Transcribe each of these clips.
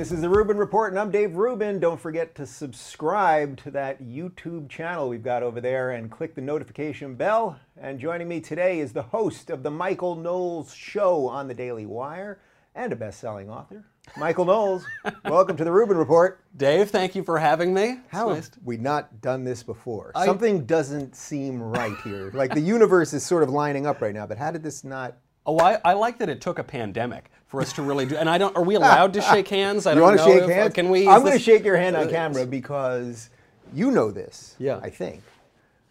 This is the Rubin Report, and I'm Dave Rubin. Don't forget to subscribe to that YouTube channel we've got over there and click the notification bell. And joining me today is the host of the Michael Knowles Show on The Daily Wire and a best-selling author, Michael Knowles. Welcome to the Rubin Report. Dave, thank you for having me. How have we not done this before? Something doesn't seem right here. Like, the universe is sort of lining up right now, but how did this not... Oh, I like that it took a pandemic for us to really do. And I don't. Are we allowed to shake hands? I don't know. You want to shake hands? Can we? I'm going to shake your hand on camera because you know this. Yeah. I think,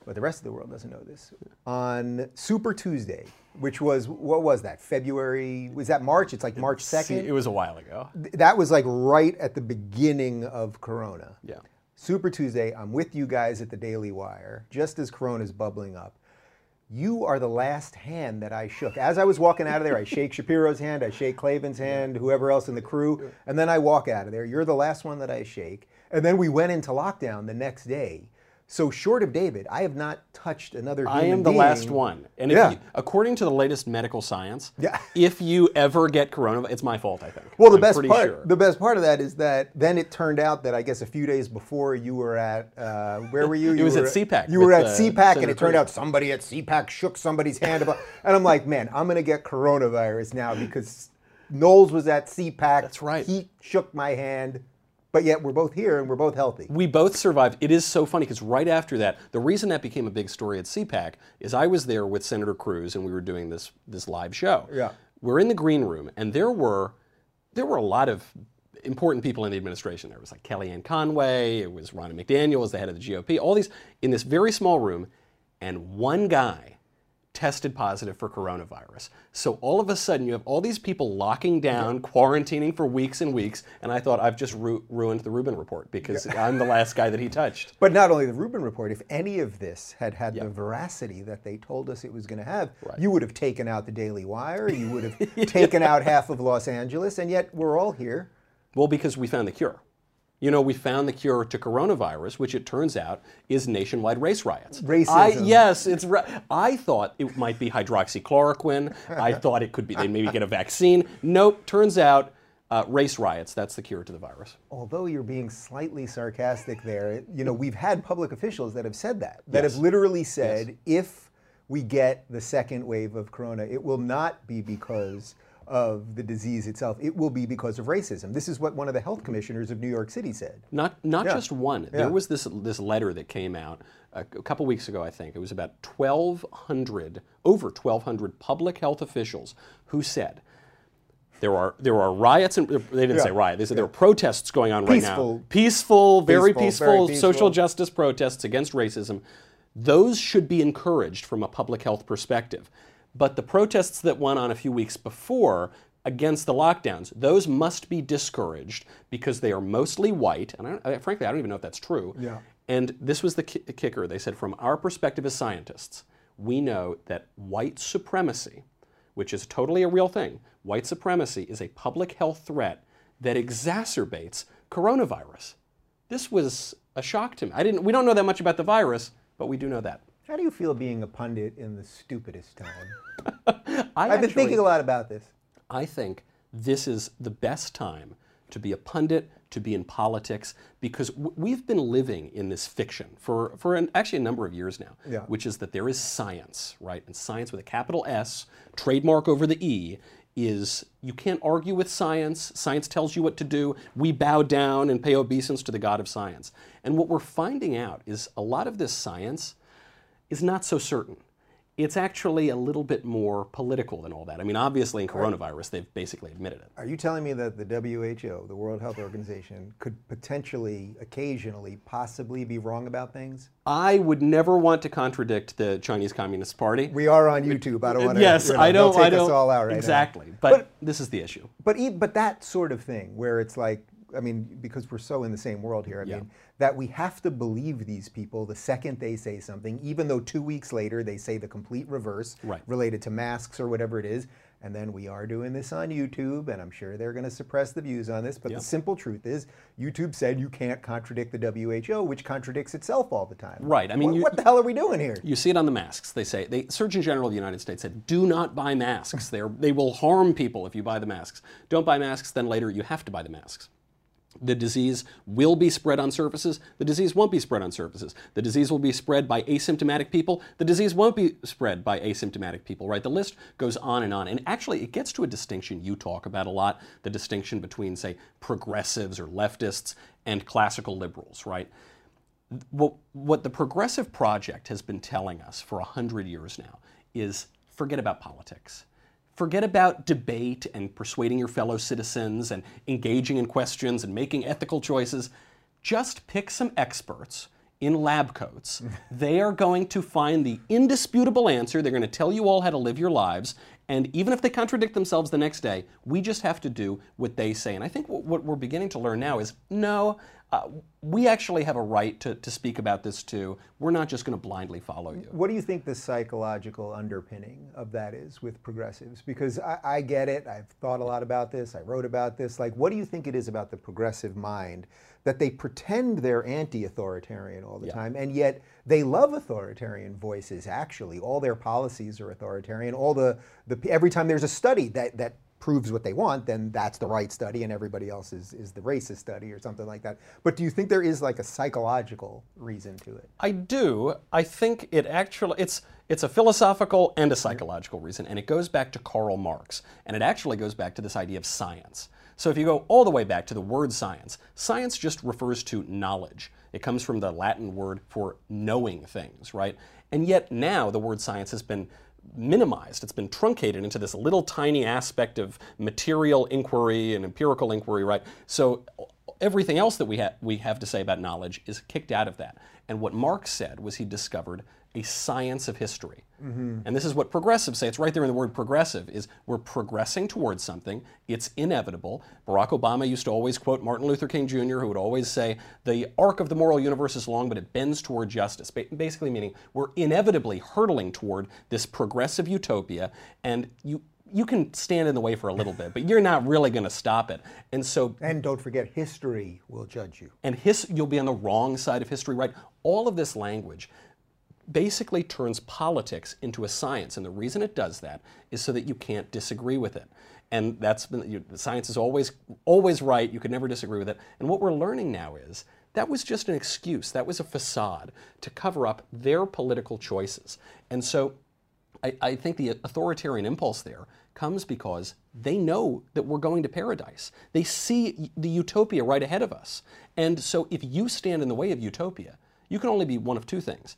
but the rest of the world doesn't know this. On Super Tuesday, which was February? Was that March? It's like March 2nd. It was a while ago. That was like right at the beginning of Corona. Yeah. Super Tuesday. I'm with you guys at the Daily Wire just as Corona's bubbling up. You are the last hand that I shook. As I was walking out of there, I shake Shapiro's hand, I shake Clavin's hand, whoever else in the crew, and then I walk out of there. You're the last one that I shake. And then we went into lockdown the next day. So short of David, I have not touched another human being. I am the last one. And if you, according to the latest medical science, if you ever get coronavirus, it's my fault, I think. Well, the best part of that is that then it turned out that I guess a few days before you were at, where were you? You were at CPAC. You were at CPAC, and it turned out somebody at CPAC shook somebody's hand. And I'm like, man, I'm going to get coronavirus now because Knowles was at CPAC. That's right. He shook my hand. But yet we're both here and we're both healthy. We both survived. It is so funny because right after that, the reason that became a big story at CPAC is I was there with Senator Cruz and we were doing this live show. Yeah. We're in the green room and there were a lot of important people in the administration. There was like Kellyanne Conway, it was Ronnie McDaniel as the head of the GOP, all these in this very small room, and one guy tested positive for coronavirus. So all of a sudden you have all these people locking down, quarantining for weeks and weeks, and I thought I've just ruined the Rubin Report because I'm the last guy that he touched. But not only the Rubin Report, if any of this had had the veracity that they told us it was going to have, you would have taken out the Daily Wire, you would have taken out half of Los Angeles, and yet we're all here. Well, because we found the cure. You know, we found the cure to coronavirus, which it turns out is nationwide race riots. Racism. I thought it might be hydroxychloroquine. I thought it could be, they maybe get a vaccine. Nope, turns out race riots, that's the cure to the virus. Although you're being slightly sarcastic there, you know, we've had public officials that have said that, have literally said, if we get the second wave of corona, it will not be because of the disease itself, it will be because of racism. This is what one of the health commissioners of New York City said. Not just one. Yeah. There was this letter that came out a couple weeks ago, I think. It was about over 1,200 public health officials who said there are riots, and they didn't say riot. They said there are protests going on right now. Peaceful, very peaceful social justice protests against racism. Those should be encouraged from a public health perspective. But the protests that went on a few weeks before against the lockdowns, those must be discouraged because they are mostly white. And frankly, I don't even know if that's true. Yeah. And this was the kicker. They said, from our perspective as scientists, we know that white supremacy, which is totally a real thing, white supremacy is a public health threat that exacerbates coronavirus. This was a shock to me. We don't know that much about the virus, but we do know that. How do you feel being a pundit in the stupidest time? I've been thinking a lot about this. I think this is the best time to be a pundit, to be in politics, because we've been living in this fiction for actually a number of years now, which is that there is science, right? And science with a capital S, trademark over the E, is you can't argue with science. Science tells you what to do. We bow down and pay obeisance to the god of science. And what we're finding out is a lot of this science is not so certain. It's actually a little bit more political than all that. I mean, obviously in coronavirus, they've basically admitted it. Are you telling me that the WHO, the World Health Organization, could potentially, occasionally, possibly be wrong about things? I would never want to contradict the Chinese Communist Party. We are on YouTube. I don't want to. Yes, they'll take us all out right now. Exactly. But this is the issue. But that sort of thing, where it's like, I mean, because we're so in the same world here, I mean, that we have to believe these people the second they say something, even though 2 weeks later they say the complete reverse related to masks or whatever it is. And then we are doing this on YouTube, and I'm sure they're going to suppress the views on this, but the simple truth is YouTube said you can't contradict the WHO, which contradicts itself all the time. Right. I mean, what the hell are we doing here? You see it on the masks. They say, the Surgeon General of the United States said, do not buy masks. They will harm people if you buy the masks. Don't buy masks, then later you have to buy the masks. The disease will be spread on surfaces. The disease won't be spread on surfaces. The disease will be spread by asymptomatic people. The disease won't be spread by asymptomatic people, right? The list goes on. And actually, it gets to a distinction you talk about a lot, the distinction between, say, progressives or leftists and classical liberals, right? What the Progressive Project has been telling us for 100 years now is forget about politics. Forget about debate and persuading your fellow citizens and engaging in questions and making ethical choices. Just pick some experts in lab coats. They are going to find the indisputable answer. They're going to tell you all how to live your lives. And even if they contradict themselves the next day, we just have to do what they say. And I think what we're beginning to learn now is, no, we actually have a right to speak about this too. We're not just going to blindly follow you. What do you think the psychological underpinning of that is with progressives? Because I get it. I've thought a lot about this. I wrote about this. Like, what do you think it is about the progressive mind that they pretend they're anti-authoritarian all the time, and yet they love authoritarian voices, actually. All their policies are authoritarian. All every time there's a study that proves what they want, then that's the right study and everybody else is the racist study or something like that. But do you think there is like a psychological reason to it? I do. I think it actually, it's a philosophical and a psychological reason, and it goes back to Karl Marx, and it actually goes back to this idea of science. So if you go all the way back to the word science, science just refers to knowledge. It comes from the Latin word for knowing things, right? And yet now the word science has been minimized. It's been truncated into this little tiny aspect of material inquiry and empirical inquiry, right? So everything else that we have to say about knowledge is kicked out of that. And what Marx said was he discovered a science of history. And this is what progressives say. It's right there in the word progressive, is we're progressing towards something. It's inevitable. Barack Obama used to always quote Martin Luther King, Jr., who would always say, the arc of the moral universe is long, but it bends toward justice. Basically meaning we're inevitably hurtling toward this progressive utopia, and you can stand in the way for a little bit, but you're not really going to stop it. And so, and don't forget, history will judge you. And you'll be on the wrong side of history, right? All of this language basically turns politics into a science, and the reason it does that is so that you can't disagree with it. And that's been, the science is always right. You can never disagree with it. And what we're learning now is that was just an excuse. That was a facade to cover up their political choices. And so I think the authoritarian impulse there comes because they know that we're going to paradise. They see the utopia right ahead of us. And so if you stand in the way of utopia, you can only be one of two things: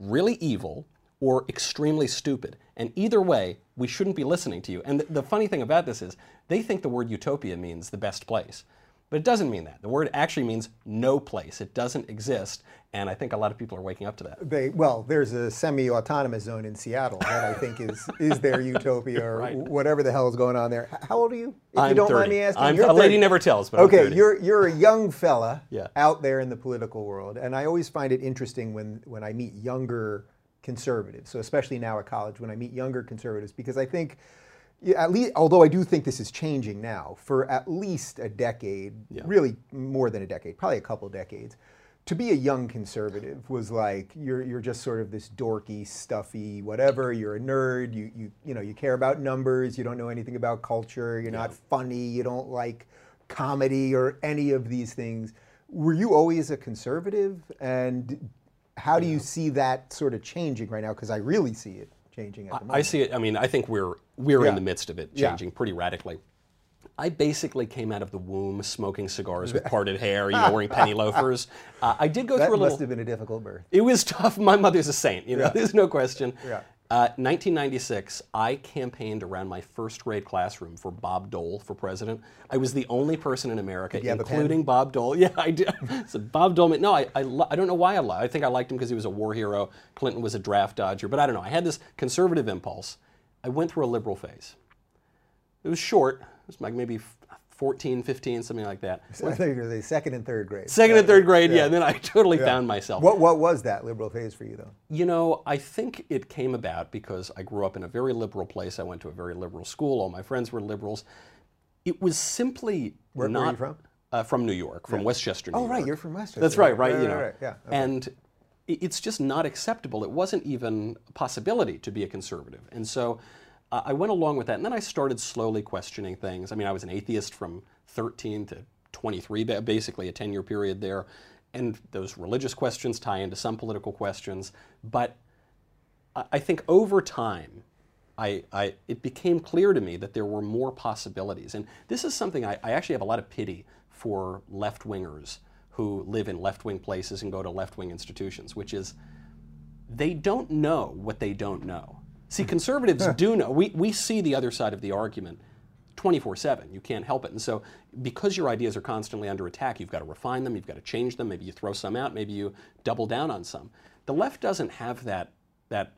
really evil or extremely stupid. And either way, we shouldn't be listening to you. And the funny thing about this is they think the word utopia means the best place. But it doesn't mean that. The word actually means no place. It doesn't exist. And I think a lot of people are waking up to that. Well, there's a semi-autonomous zone in Seattle that I think is their utopia, or right, whatever the hell is going on there. How old are you? If I'm you don't 30. Mind me asking. You're a 30. Lady never tells, but okay, I'm 30. You're a young fella out there in the political world. And I always find it interesting when I meet younger conservatives, so especially now at college, when I meet younger conservatives, because I think, at least, although I do think this is changing now, for at least a decade, really more than a decade, probably a couple decades, to be a young conservative was like, you're just sort of this dorky, stuffy, whatever, you're a nerd, you know, you care about numbers, you don't know anything about culture, you're not funny, you don't like comedy or any of these things. Were you always a conservative? And how do you see that sort of changing right now? Because I really see it changing at the moment. I see it. I mean, I think we're in the midst of it changing pretty radically. I basically came out of the womb smoking cigars with parted hair, you know, wearing penny loafers. I did go through a little... That must have been a difficult birth. It was tough. My mother's a saint, you know, there's no question. 1996, I campaigned around my first grade classroom for Bob Dole for president. I was the only person in America, including Bob Dole. Yeah, I did. So Bob Dole, no, I don't know why I lied. I think I liked him because he was a war hero. Clinton was a draft dodger, but I don't know. I had this conservative impulse. I went through a liberal phase. It was short. It was like maybe 14, 15, something like that. I thought you were going to say second and third grade. Second and third grade, yeah. And then I totally found myself. What was that liberal phase for you, though? You know, I think it came about because I grew up in a very liberal place. I went to a very liberal school. All my friends were liberals. It was simply Where are you from? From New York, from Westchester, New York. Oh, right, you're from Westchester. That's right, you know. Right. Yeah, okay. And it's just not acceptable. It wasn't even a possibility to be a conservative. And so I went along with that, and then I started slowly questioning things. I mean, I was an atheist from 13 to 23, basically a 10-year period there. And those religious questions tie into some political questions. But I think over time, it became clear to me that there were more possibilities. And this is something I actually have a lot of pity for left-wingers who live in left-wing places and go to left-wing institutions, which is they don't know what they don't know. See, conservatives do know. We see the other side of the argument 24/7. You can't help it. And so because your ideas are constantly under attack, you've got to refine them, you've got to change them, maybe you throw some out, maybe you double down on some. The left doesn't have that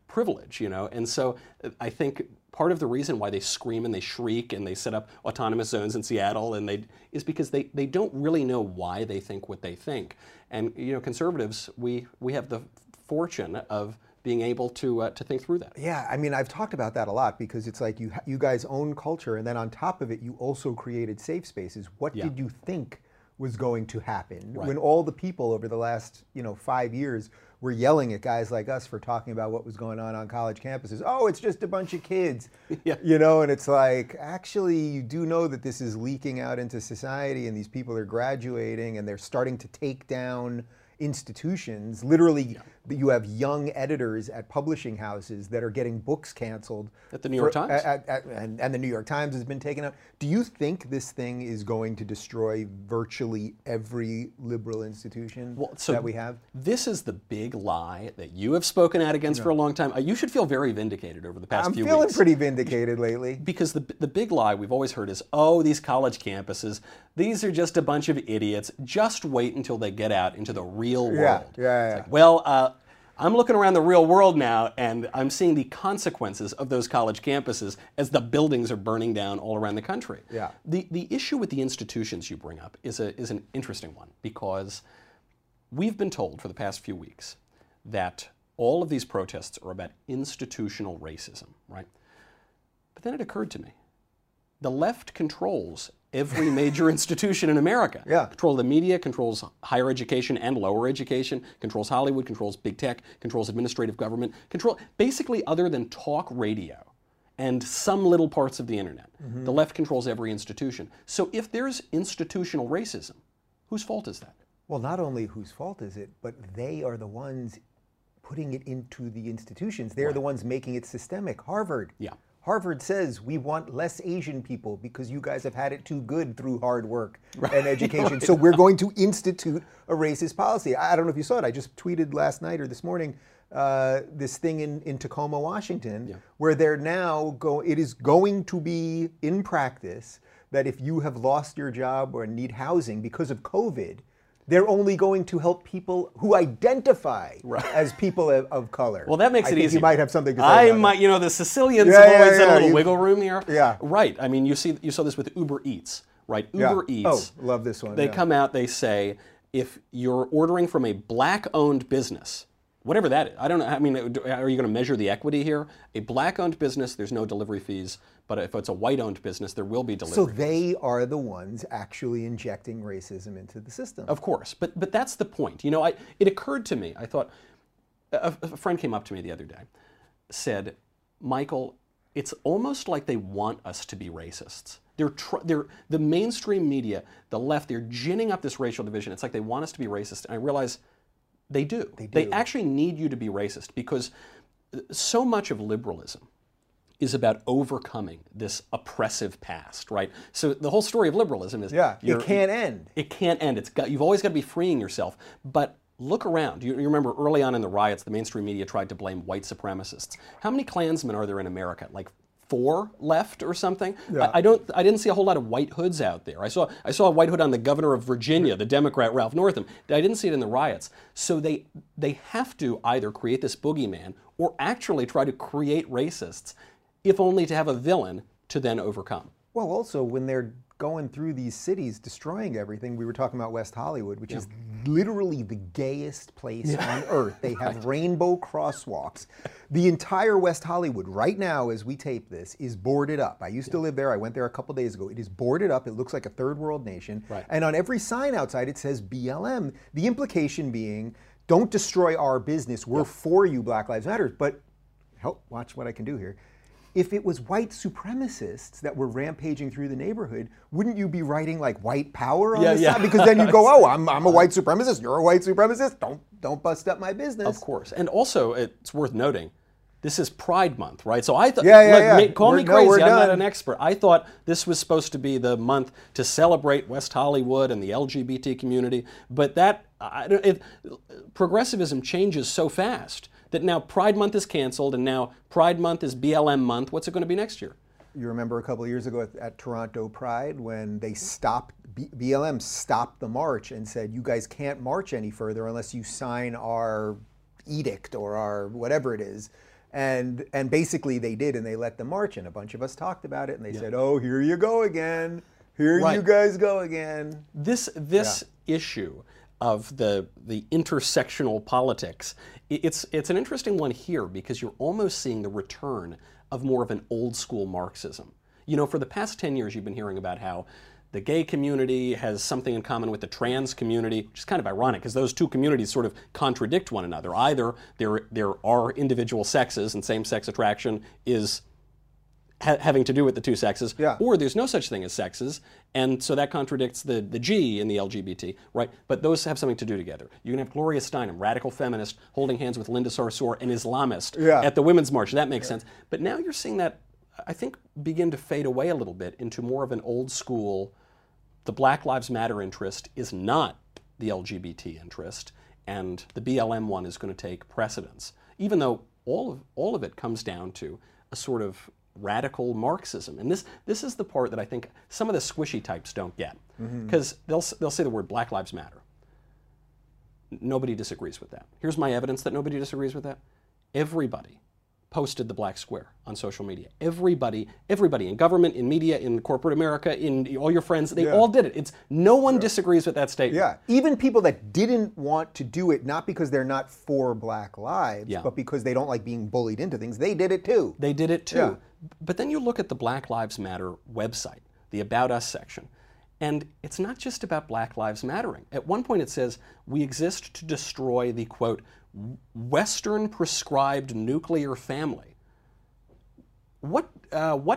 privilege, you know, and so I think part of the reason why they scream and they shriek and they set up autonomous zones in Seattle and is because they don't really know why they think what they think. And, you know, conservatives, we have the fortune of being able to think through that. Yeah, I mean, I've talked about that a lot because it's like you guys own culture, and then on top of it, you also created safe spaces. What did you think was going to happen when all the people over the last 5 years were yelling at guys like us for talking about what was going on college campuses? Oh, it's just a bunch of kids, you know, and it's like, actually, you do know that this is leaking out into society, and these people are graduating, and they're starting to take down institutions. Literally, you have young editors at publishing houses that are getting books canceled. At the New York Times? And the New York Times has been taken up. Do you think this thing is going to destroy virtually every liberal institution that we have? This is the big lie that you have spoken out against for a long time. You should feel very vindicated over the past few weeks. I'm feeling pretty vindicated lately. Because the big lie we've always heard is, oh, these college campuses, these are just a bunch of idiots. Just wait until they get out into the real world. It's like, well, I'm looking around the real world now, and I'm seeing the consequences of those college campuses as the buildings are burning down all around the country. Yeah. The issue with the institutions you bring up is an interesting one, because we've been told for the past few weeks that all of these protests are about institutional racism, right? But then it occurred to me, the left controls every major institution in America. Yeah. Control the media, controls higher education and lower education, controls Hollywood, controls big tech, controls administrative government, basically other than talk radio and some little parts of the internet. Mm-hmm. The left controls every institution. So if there's institutional racism, whose fault is that? Well, not only whose fault is it, but they are the ones putting it into the institutions. They're the ones making it systemic. Harvard. Yeah. Harvard says we want less Asian people because you guys have had it too good through hard work and education. So we're going to institute a racist policy. I don't know if you saw it. I just tweeted last night or this morning this thing in Tacoma, Washington, where they're now it is going to be in practice that if you have lost your job or need housing because of COVID, they're only going to help people who identify as people of color. Well, that makes it easy. You might have something to say about that. You know, the Sicilians have always had a little wiggle room here. Yeah. Right. I mean, you saw this with Uber Eats, right? Uber Eats. Oh, love this one. They come out, they say, if you're ordering from a black-owned business, whatever that is, I don't know, I mean, are you going to measure the equity here? A black-owned business, there's no delivery fees, but if it's a white-owned business, there will be delivery fees. So they are the ones actually injecting racism into the system. Of course, but that's the point. You know, it occurred to me, I thought, a friend came up to me the other day, said, Michael, it's almost like they want us to be racists. The mainstream media, the left, they're ginning up this racial division. It's like they want us to be racist, and I realize, they do. They actually need you to be racist because so much of liberalism is about overcoming this oppressive past, right? So the whole story of liberalism is it can't end. It can't end. You've always got to be freeing yourself. But look around. You remember early on in the riots, the mainstream media tried to blame white supremacists. How many Klansmen are there in America? Like 4 left or something. Yeah. I didn't see a whole lot of white hoods out there. I saw a white hood on the governor of Virginia, the Democrat Ralph Northam. I didn't see it in the riots. So they have to either create this boogeyman or actually try to create racists, if only to have a villain to then overcome. Well, also when they're going through these cities destroying everything, we were talking about West Hollywood, which is literally the gayest place on earth. They have rainbow crosswalks. The entire West Hollywood right now, as we tape this, is boarded up. I used to live there. I went there a couple days ago. It is boarded up. It looks like a third world nation. Right. And on every sign outside, it says BLM. The implication being, don't destroy our business. We're for you, Black Lives Matter. But help, watch what I can do here. If it was white supremacists that were rampaging through the neighborhood, wouldn't you be writing like white power on the side? Because then you go, oh, I'm a white supremacist, you're a white supremacist, don't bust up my business. Of course. And also, it's worth noting, this is Pride Month, right? So I thought, call me crazy, I'm not an expert. I thought this was supposed to be the month to celebrate West Hollywood and the LGBT community, but that, progressivism changes so fast that now Pride Month is canceled and now Pride Month is BLM Month. What's it going to be next year? You remember a couple of years ago at Toronto Pride when they stopped, BLM stopped the march and said, you guys can't march any further unless you sign our edict or our whatever it is. And basically they did, and they let them march, and a bunch of us talked about it, and they said, oh, here you go again. Here you guys go again. This issue of the intersectional politics, it's an interesting one here because you're almost seeing the return of more of an old school Marxism. You know, for the past 10 years you've been hearing about how the gay community has something in common with the trans community, which is kind of ironic because those two communities sort of contradict one another. Either there are individual sexes and same-sex attraction is having to do with the two sexes, or there's no such thing as sexes, and so that contradicts the G in the LGBT, right? But those have something to do together. You're gonna have Gloria Steinem, radical feminist, holding hands with Linda Sarsour, an Islamist, at the Women's March. That makes sense. But now you're seeing that, I think, begin to fade away a little bit into more of an old school, the Black Lives Matter interest is not the LGBT interest, and the BLM one is going to take precedence, even though all of it comes down to a sort of radical Marxism. And this is the part that I think some of the squishy types don't get, because they'll say the word Black Lives Matter. Nobody disagrees with that. Here's my evidence that nobody disagrees with that. Everybody posted the black square on social media. Everybody in government, in media, in corporate America, in all your friends, they all did it. It's no one disagrees with that statement. Yeah, even people that didn't want to do it, not because they're not for black lives, but because they don't like being bullied into things, they did it too. They did it too. Yeah. But then you look at the Black Lives Matter website, the About Us section, and it's not just about Black Lives Mattering. At one point it says, we exist to destroy the, quote, Western prescribed nuclear family. What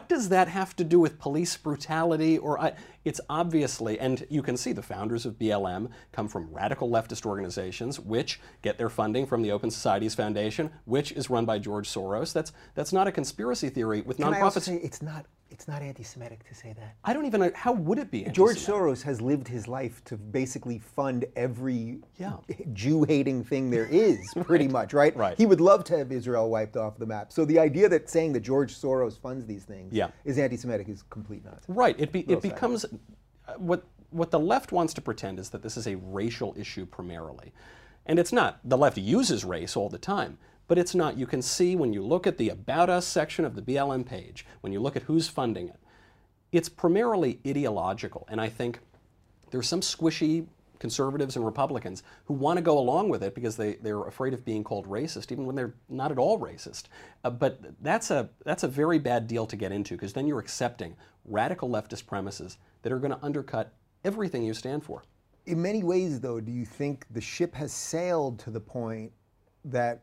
does that have to do with police brutality? Or it's obviously, and you can see the founders of BLM come from radical leftist organizations, which get their funding from the Open Societies Foundation, which is run by George Soros. That's not a conspiracy theory with nonprofits. Can I also say it's not anti-Semitic to say that? I don't even know, how would it be anti-Semitic? George Soros has lived his life to basically fund every Jew-hating thing there is, pretty much, right? He would love to have Israel wiped off the map. So the idea that saying that George Soros funds these things is anti-Semitic is complete nonsense. Right, it becomes, what the left wants to pretend is that this is a racial issue primarily. And it's not. The left uses race all the time. But it's not. You can see when you look at the About Us section of the BLM page, when you look at who's funding it, it's primarily ideological. And I think there's some squishy conservatives and Republicans who want to go along with it because they're afraid of being called racist, even when they're not at all racist. But that's a very bad deal to get into, because then you're accepting radical leftist premises that are going to undercut everything you stand for. In many ways, though, do you think the ship has sailed to the point that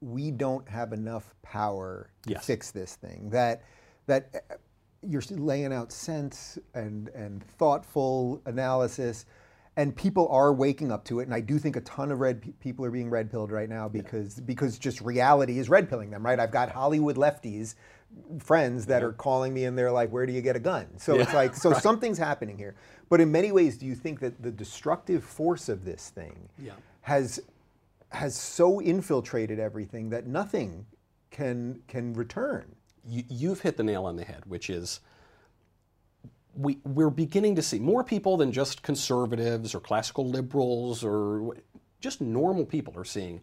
we don't have enough power to fix this thing? That you're laying out sense and thoughtful analysis, and people are waking up to it. And I do think a ton of people are being red-pilled right now because just reality is red-pilling them, right? I've got Hollywood lefties, friends that are calling me and they're like, where do you get a gun? So it's like, so something's happening here. But in many ways, do you think that the destructive force of this thing has so infiltrated everything that nothing can return? You've hit the nail on the head, which is we're beginning to see more people than just conservatives or classical liberals or just normal people are seeing,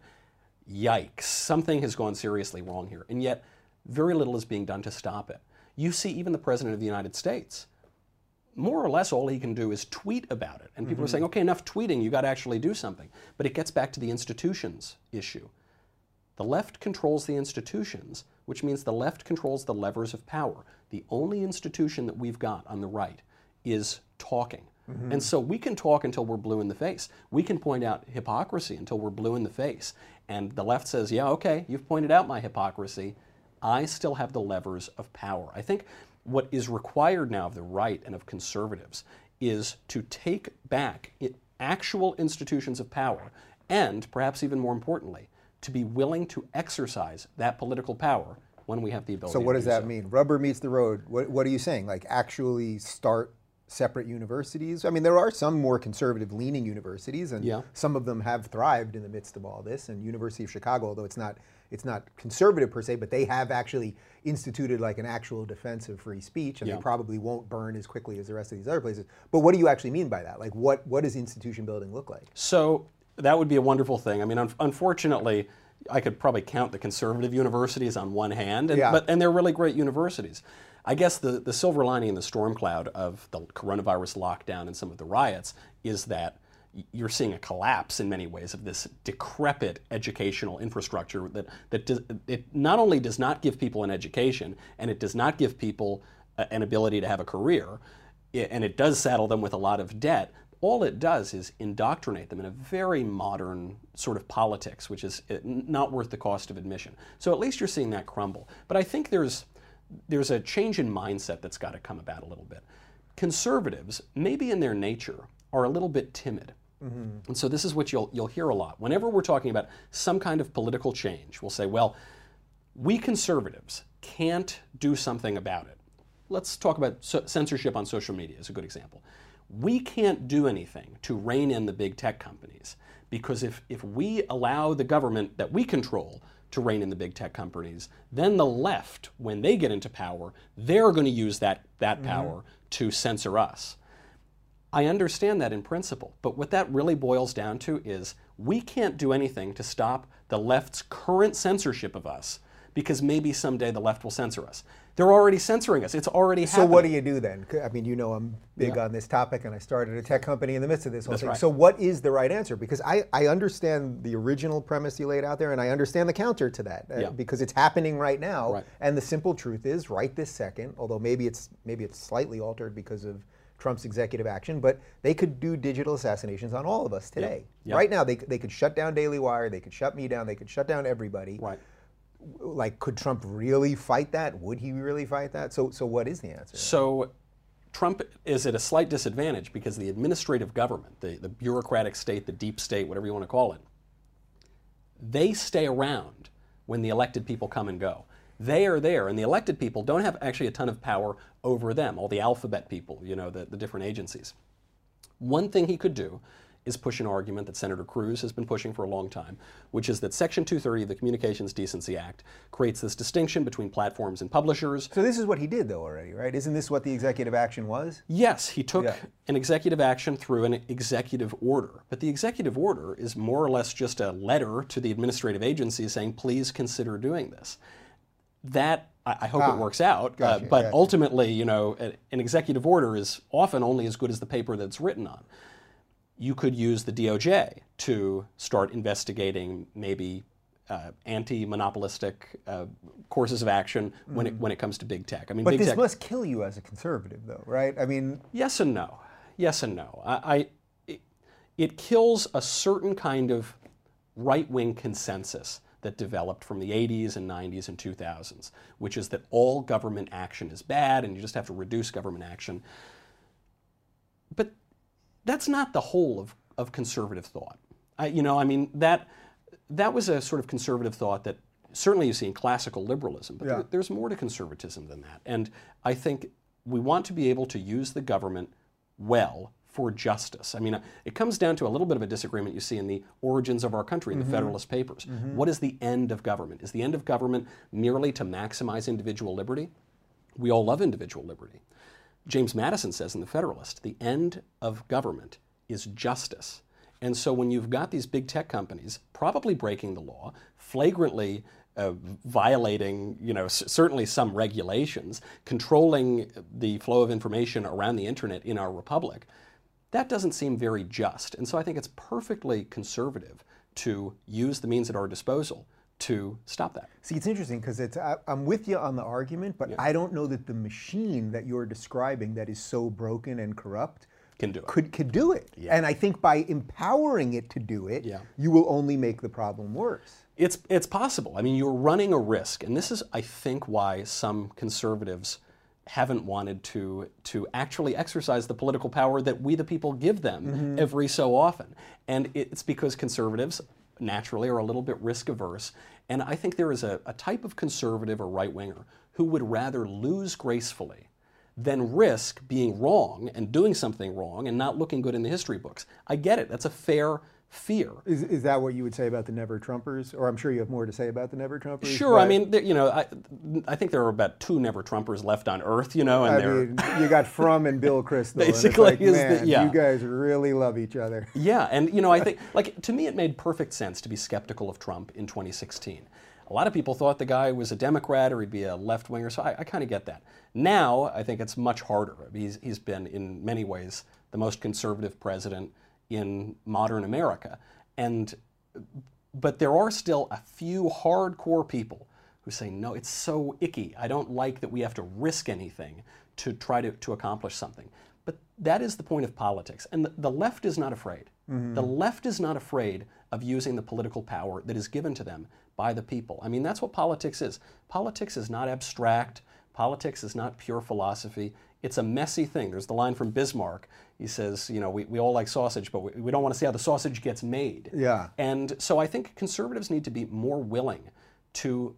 yikes, something has gone seriously wrong here. And yet, very little is being done to stop it. You see even the President of the United States, more or less all he can do is tweet about it. And people are saying, okay, enough tweeting, you got to actually do something. But it gets back to the institutions issue. The left controls the institutions, which means the left controls the levers of power. The only institution that we've got on the right is talking. And so we can talk until we're blue in the face. We can point out hypocrisy until we're blue in the face. And the left says, yeah, okay, you've pointed out my hypocrisy. I still have the levers of power. I think what is required now of the right and of conservatives is to take back actual institutions of power, and perhaps even more importantly, to be willing to exercise that political power when we have the ability to do so. So what does that mean? Rubber meets the road. What are you saying? Like actually start separate universities? I mean, there are some more conservative leaning universities, and some of them have thrived in the midst of all this. And University of Chicago, although it's not conservative per se, but they have actually instituted like an actual defense of free speech, and they probably won't burn as quickly as the rest of these other places. But what do you actually mean by that? Like what does institution building look like? So that would be a wonderful thing. I mean, unfortunately, I could probably count the conservative universities on one hand, and, and they're really great universities. I guess the silver lining in the storm cloud of the coronavirus lockdown and some of the riots is that you're seeing a collapse in many ways of this decrepit educational infrastructure that not only does not give people an education, and it does not give people an ability to have a career, and it does saddle them with a lot of debt. All it does is indoctrinate them in a very modern sort of politics, which is not worth the cost of admission. So at least you're seeing that crumble. But I think there's a change in mindset that's got to come about a little bit. Conservatives, maybe in their nature, are a little bit timid. And so this is what you'll hear a lot. Whenever we're talking about some kind of political change, we'll say, well, we conservatives can't do something about it. Let's talk about censorship on social media is a good example. We can't do anything to rein in the big tech companies, because if we allow the government that we control to rein in the big tech companies, then the left, when they get into power, they're going to use that power to censor us. I understand that in principle, but what that really boils down to is we can't do anything to stop the left's current censorship of us, because maybe someday the left will censor us. They're already censoring us. It's already happening. So what do you do then? I mean, you know, I'm big on this topic, and I started a tech company in the midst of this whole thing. Right. So what is the right answer? Because I understand the original premise you laid out there, and I understand the counter to that, because it's happening right now. Right. And the simple truth is, right this second, although maybe it's slightly altered because of Trump's executive action, but they could do digital assassinations on all of us today. Right now, they could shut down Daily Wire, they could shut me down, they could shut down everybody. Right. Like, could Trump really fight that? Would he really fight that? So what is the answer? So Trump is at a slight disadvantage because the administrative government, the bureaucratic state, the deep state, whatever you want to call it, they stay around when the elected people come and go. They are there, and the elected people don't have actually a ton of power over them, all the alphabet people, you know, the different agencies. One thing he could do is push an argument that Senator Cruz has been pushing for a long time, which is that Section 230 of the Communications Decency Act creates this distinction between platforms and publishers. So this is what he did, though, already, right? Isn't this what the executive action was? Yes, he took an executive action through an executive order. But the executive order is more or less just a letter to the administrative agency saying, please consider doing this. That, I hope it works out, but ultimately, you know, an executive order is often only as good as the paper that it's written on. You could use the DOJ to start investigating maybe anti-monopolistic courses of action when it comes to big tech. I mean, but this must kill you as a conservative, though, right? I mean, yes and no, yes and no. It kills a certain kind of right-wing consensus that developed from the 80s and 90s and 2000s, which is that all government action is bad, and you just have to reduce government action. But that's not the whole of conservative thought. You know, I mean, that was a sort of conservative thought that certainly you see in classical liberalism, but there's more to conservatism than that. And I think we want to be able to use the government well for justice. I mean, it comes down to a little bit of a disagreement you see in the origins of our country, in the Federalist Papers. What is the end of government? Is the end of government merely to maximize individual liberty? We all love individual liberty. James Madison says in The Federalist, the end of government is justice. And so when you've got these big tech companies probably breaking the law, flagrantly violating, you know, certainly some regulations, controlling the flow of information around the internet in our republic, that doesn't seem very just. And so I think it's perfectly conservative to use the means at our disposal to stop that. See, it's interesting because I'm with you on the argument, but I don't know that the machine that you're describing that is so broken and corrupt can do it. Could do it. Yeah. And I think by empowering it to do it, you will only make the problem worse. It's possible. I mean, you're running a risk. And this is, I think, why some conservatives haven't wanted to actually exercise the political power that we the people give them every so often. And it's because conservatives naturally are a little bit risk averse. And I think there is a type of conservative or right-winger who would rather lose gracefully than risk being wrong and doing something wrong and not looking good in the history books. I get it. That's a fair fear. Is that what you would say about the Never Trumpers? Or I'm sure you have more to say about the Never Trumpers. Sure. I mean, you know, I think there are about 2 Never Trumpers left on Earth, you know. And I mean, you got Fromm and Bill Kristol. Basically, and it's like, man, you guys really love each other. Yeah, and you know, I think, like, to me, it made perfect sense to be skeptical of Trump in 2016. A lot of people thought the guy was a Democrat or he'd be a left-winger, so I kind of get that. Now, I think it's much harder. He's been, in many ways, the most conservative president in modern America. But there are still a few hardcore people who say, no, it's so icky. I don't like that we have to risk anything to try to accomplish something. But that is the point of politics. And the left is not afraid. The left is not afraid of using the political power that is given to them by the people. I mean, that's what politics is. Politics is not abstract. Politics is not pure philosophy. It's a messy thing. There's the line from Bismarck. He says, you know, we all like sausage, but we don't want to see how the sausage gets made. Yeah. And so I think conservatives need to be more willing to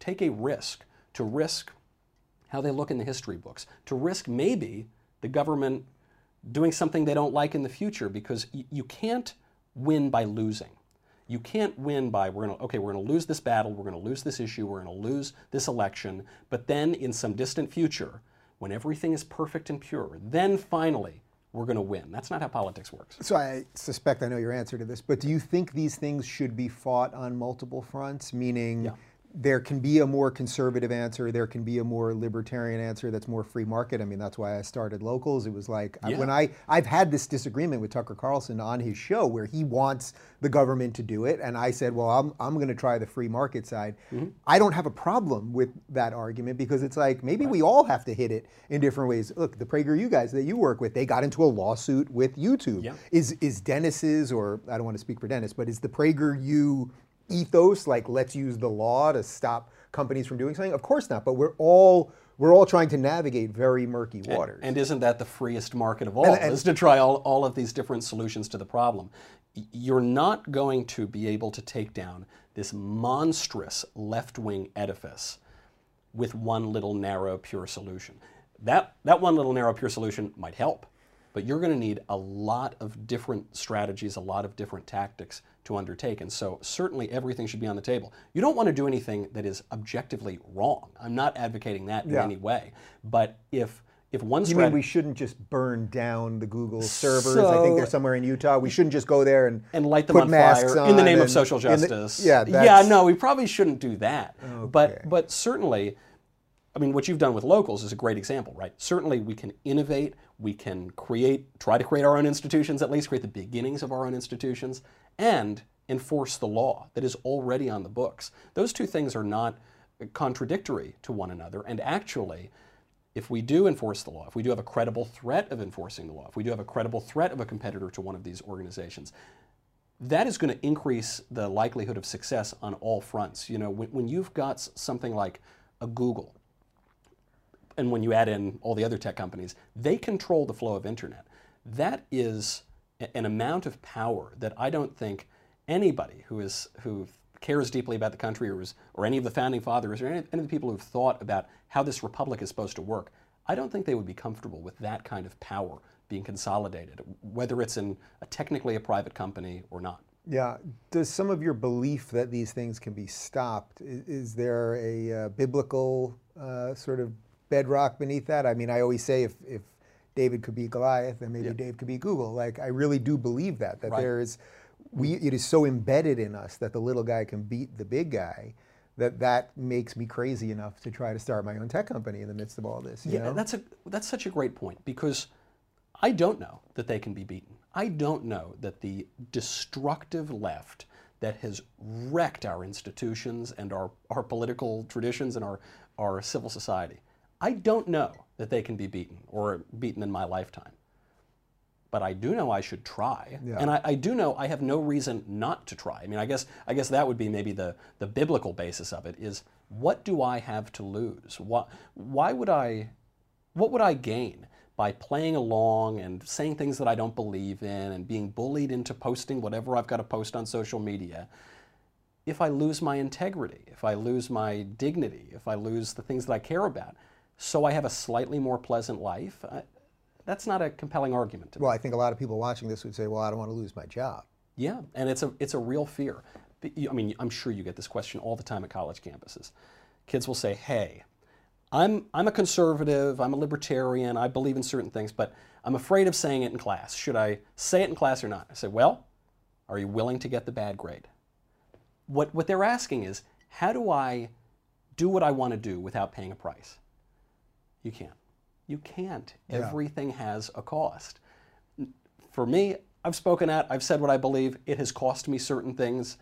take a risk, to risk how they look in the history books, to risk maybe the government doing something they don't like in the future, because you can't win by losing. You can't win by, we're going to lose this battle, we're going to lose this issue, we're going to lose this election, but then in some distant future, when everything is perfect and pure, then finally we're going to win. That's not how politics works. So I suspect I know your answer to this, but do you think these things should be fought on multiple fronts, meaning there can be a more conservative answer, there can be a more libertarian answer that's more free market? I mean, that's why I started Locals. It was like, I've had this disagreement with Tucker Carlson on his show where he wants the government to do it, and I said, well, I'm going to try the free market side. I don't have a problem with that argument, because it's like, maybe we all have to hit it in different ways. Look, the Prager U guys that you work with, they got into a lawsuit with YouTube. Is Dennis's, or I don't want to speak for Dennis, but is the Prager U ethos like, let's use the law to stop companies from doing something? Of course not, but we're all trying to navigate very murky waters. And isn't that the freest market of all, is to try all of these different solutions to the problem? You're not going to be able to take down this monstrous left-wing edifice with one little narrow pure solution. That one little narrow pure solution might help, but you're going to need a lot of different strategies, a lot of different tactics to undertake. And so certainly everything should be on the table. You don't want to do anything that is objectively wrong. I'm not advocating that in any way. But if one strategy... You mean we shouldn't just burn down the Google servers? I think they're somewhere in Utah. We shouldn't just go there and light them on fire in the name of social justice. No, we probably shouldn't do that. Okay. But certainly... I mean, what you've done with Locals is a great example, right? Certainly we can innovate, we can try to create our own institutions, at least create the beginnings of our own institutions, and enforce the law that is already on the books. Those two things are not contradictory to one another, and actually, if we do enforce the law, if we do have a credible threat of enforcing the law, if we do have a credible threat of a competitor to one of these organizations, that is going to increase the likelihood of success on all fronts. You know, when you've got something like a Google, and when you add in all the other tech companies, they control the flow of internet. That is an amount of power that I don't think anybody who cares deeply about the country or any of the founding fathers or any of the people who've thought about how this republic is supposed to work, I don't think they would be comfortable with that kind of power being consolidated, whether it's in technically a private company or not. Yeah. Does some of your belief that these things can be stopped, is there a biblical sort of bedrock beneath that? I mean, I always say if David could be Goliath, then maybe Dave could be Google. Like, I really do believe that it is so embedded in us that the little guy can beat the big guy that makes me crazy enough to try to start my own tech company in the midst of all this. You know? That's such a great point, because I don't know that they can be beaten. I don't know that the destructive left that has wrecked our institutions and our political traditions and our civil society, I don't know that they can be beaten, or beaten in my lifetime. but I do know I should try. Yeah. And I do know I have no reason not to try. I mean, I guess that would be maybe the biblical basis of it is, what do I have to lose? What would I gain by playing along and saying things that I don't believe in and being bullied into posting whatever I've got to post on social media if I lose my integrity, if I lose my dignity, if I lose the things that I care about, so I have a slightly more pleasant life? That's not a compelling argument to me. Well, I think a lot of people watching this would say, well, I don't want to lose my job. Yeah, and it's a real fear. I mean, I'm sure you get this question all the time at college campuses. Kids will say, hey, I'm a conservative, I'm a libertarian, I believe in certain things, but I'm afraid of saying it in class. Should I say it in class or not? I say, well, are you willing to get the bad grade? What they're asking is, how do I do what I want to do without paying a price? You can't. You can't. Yeah. Everything has a cost. For me, I've spoken out, I've said what I believe, it has cost me certain things.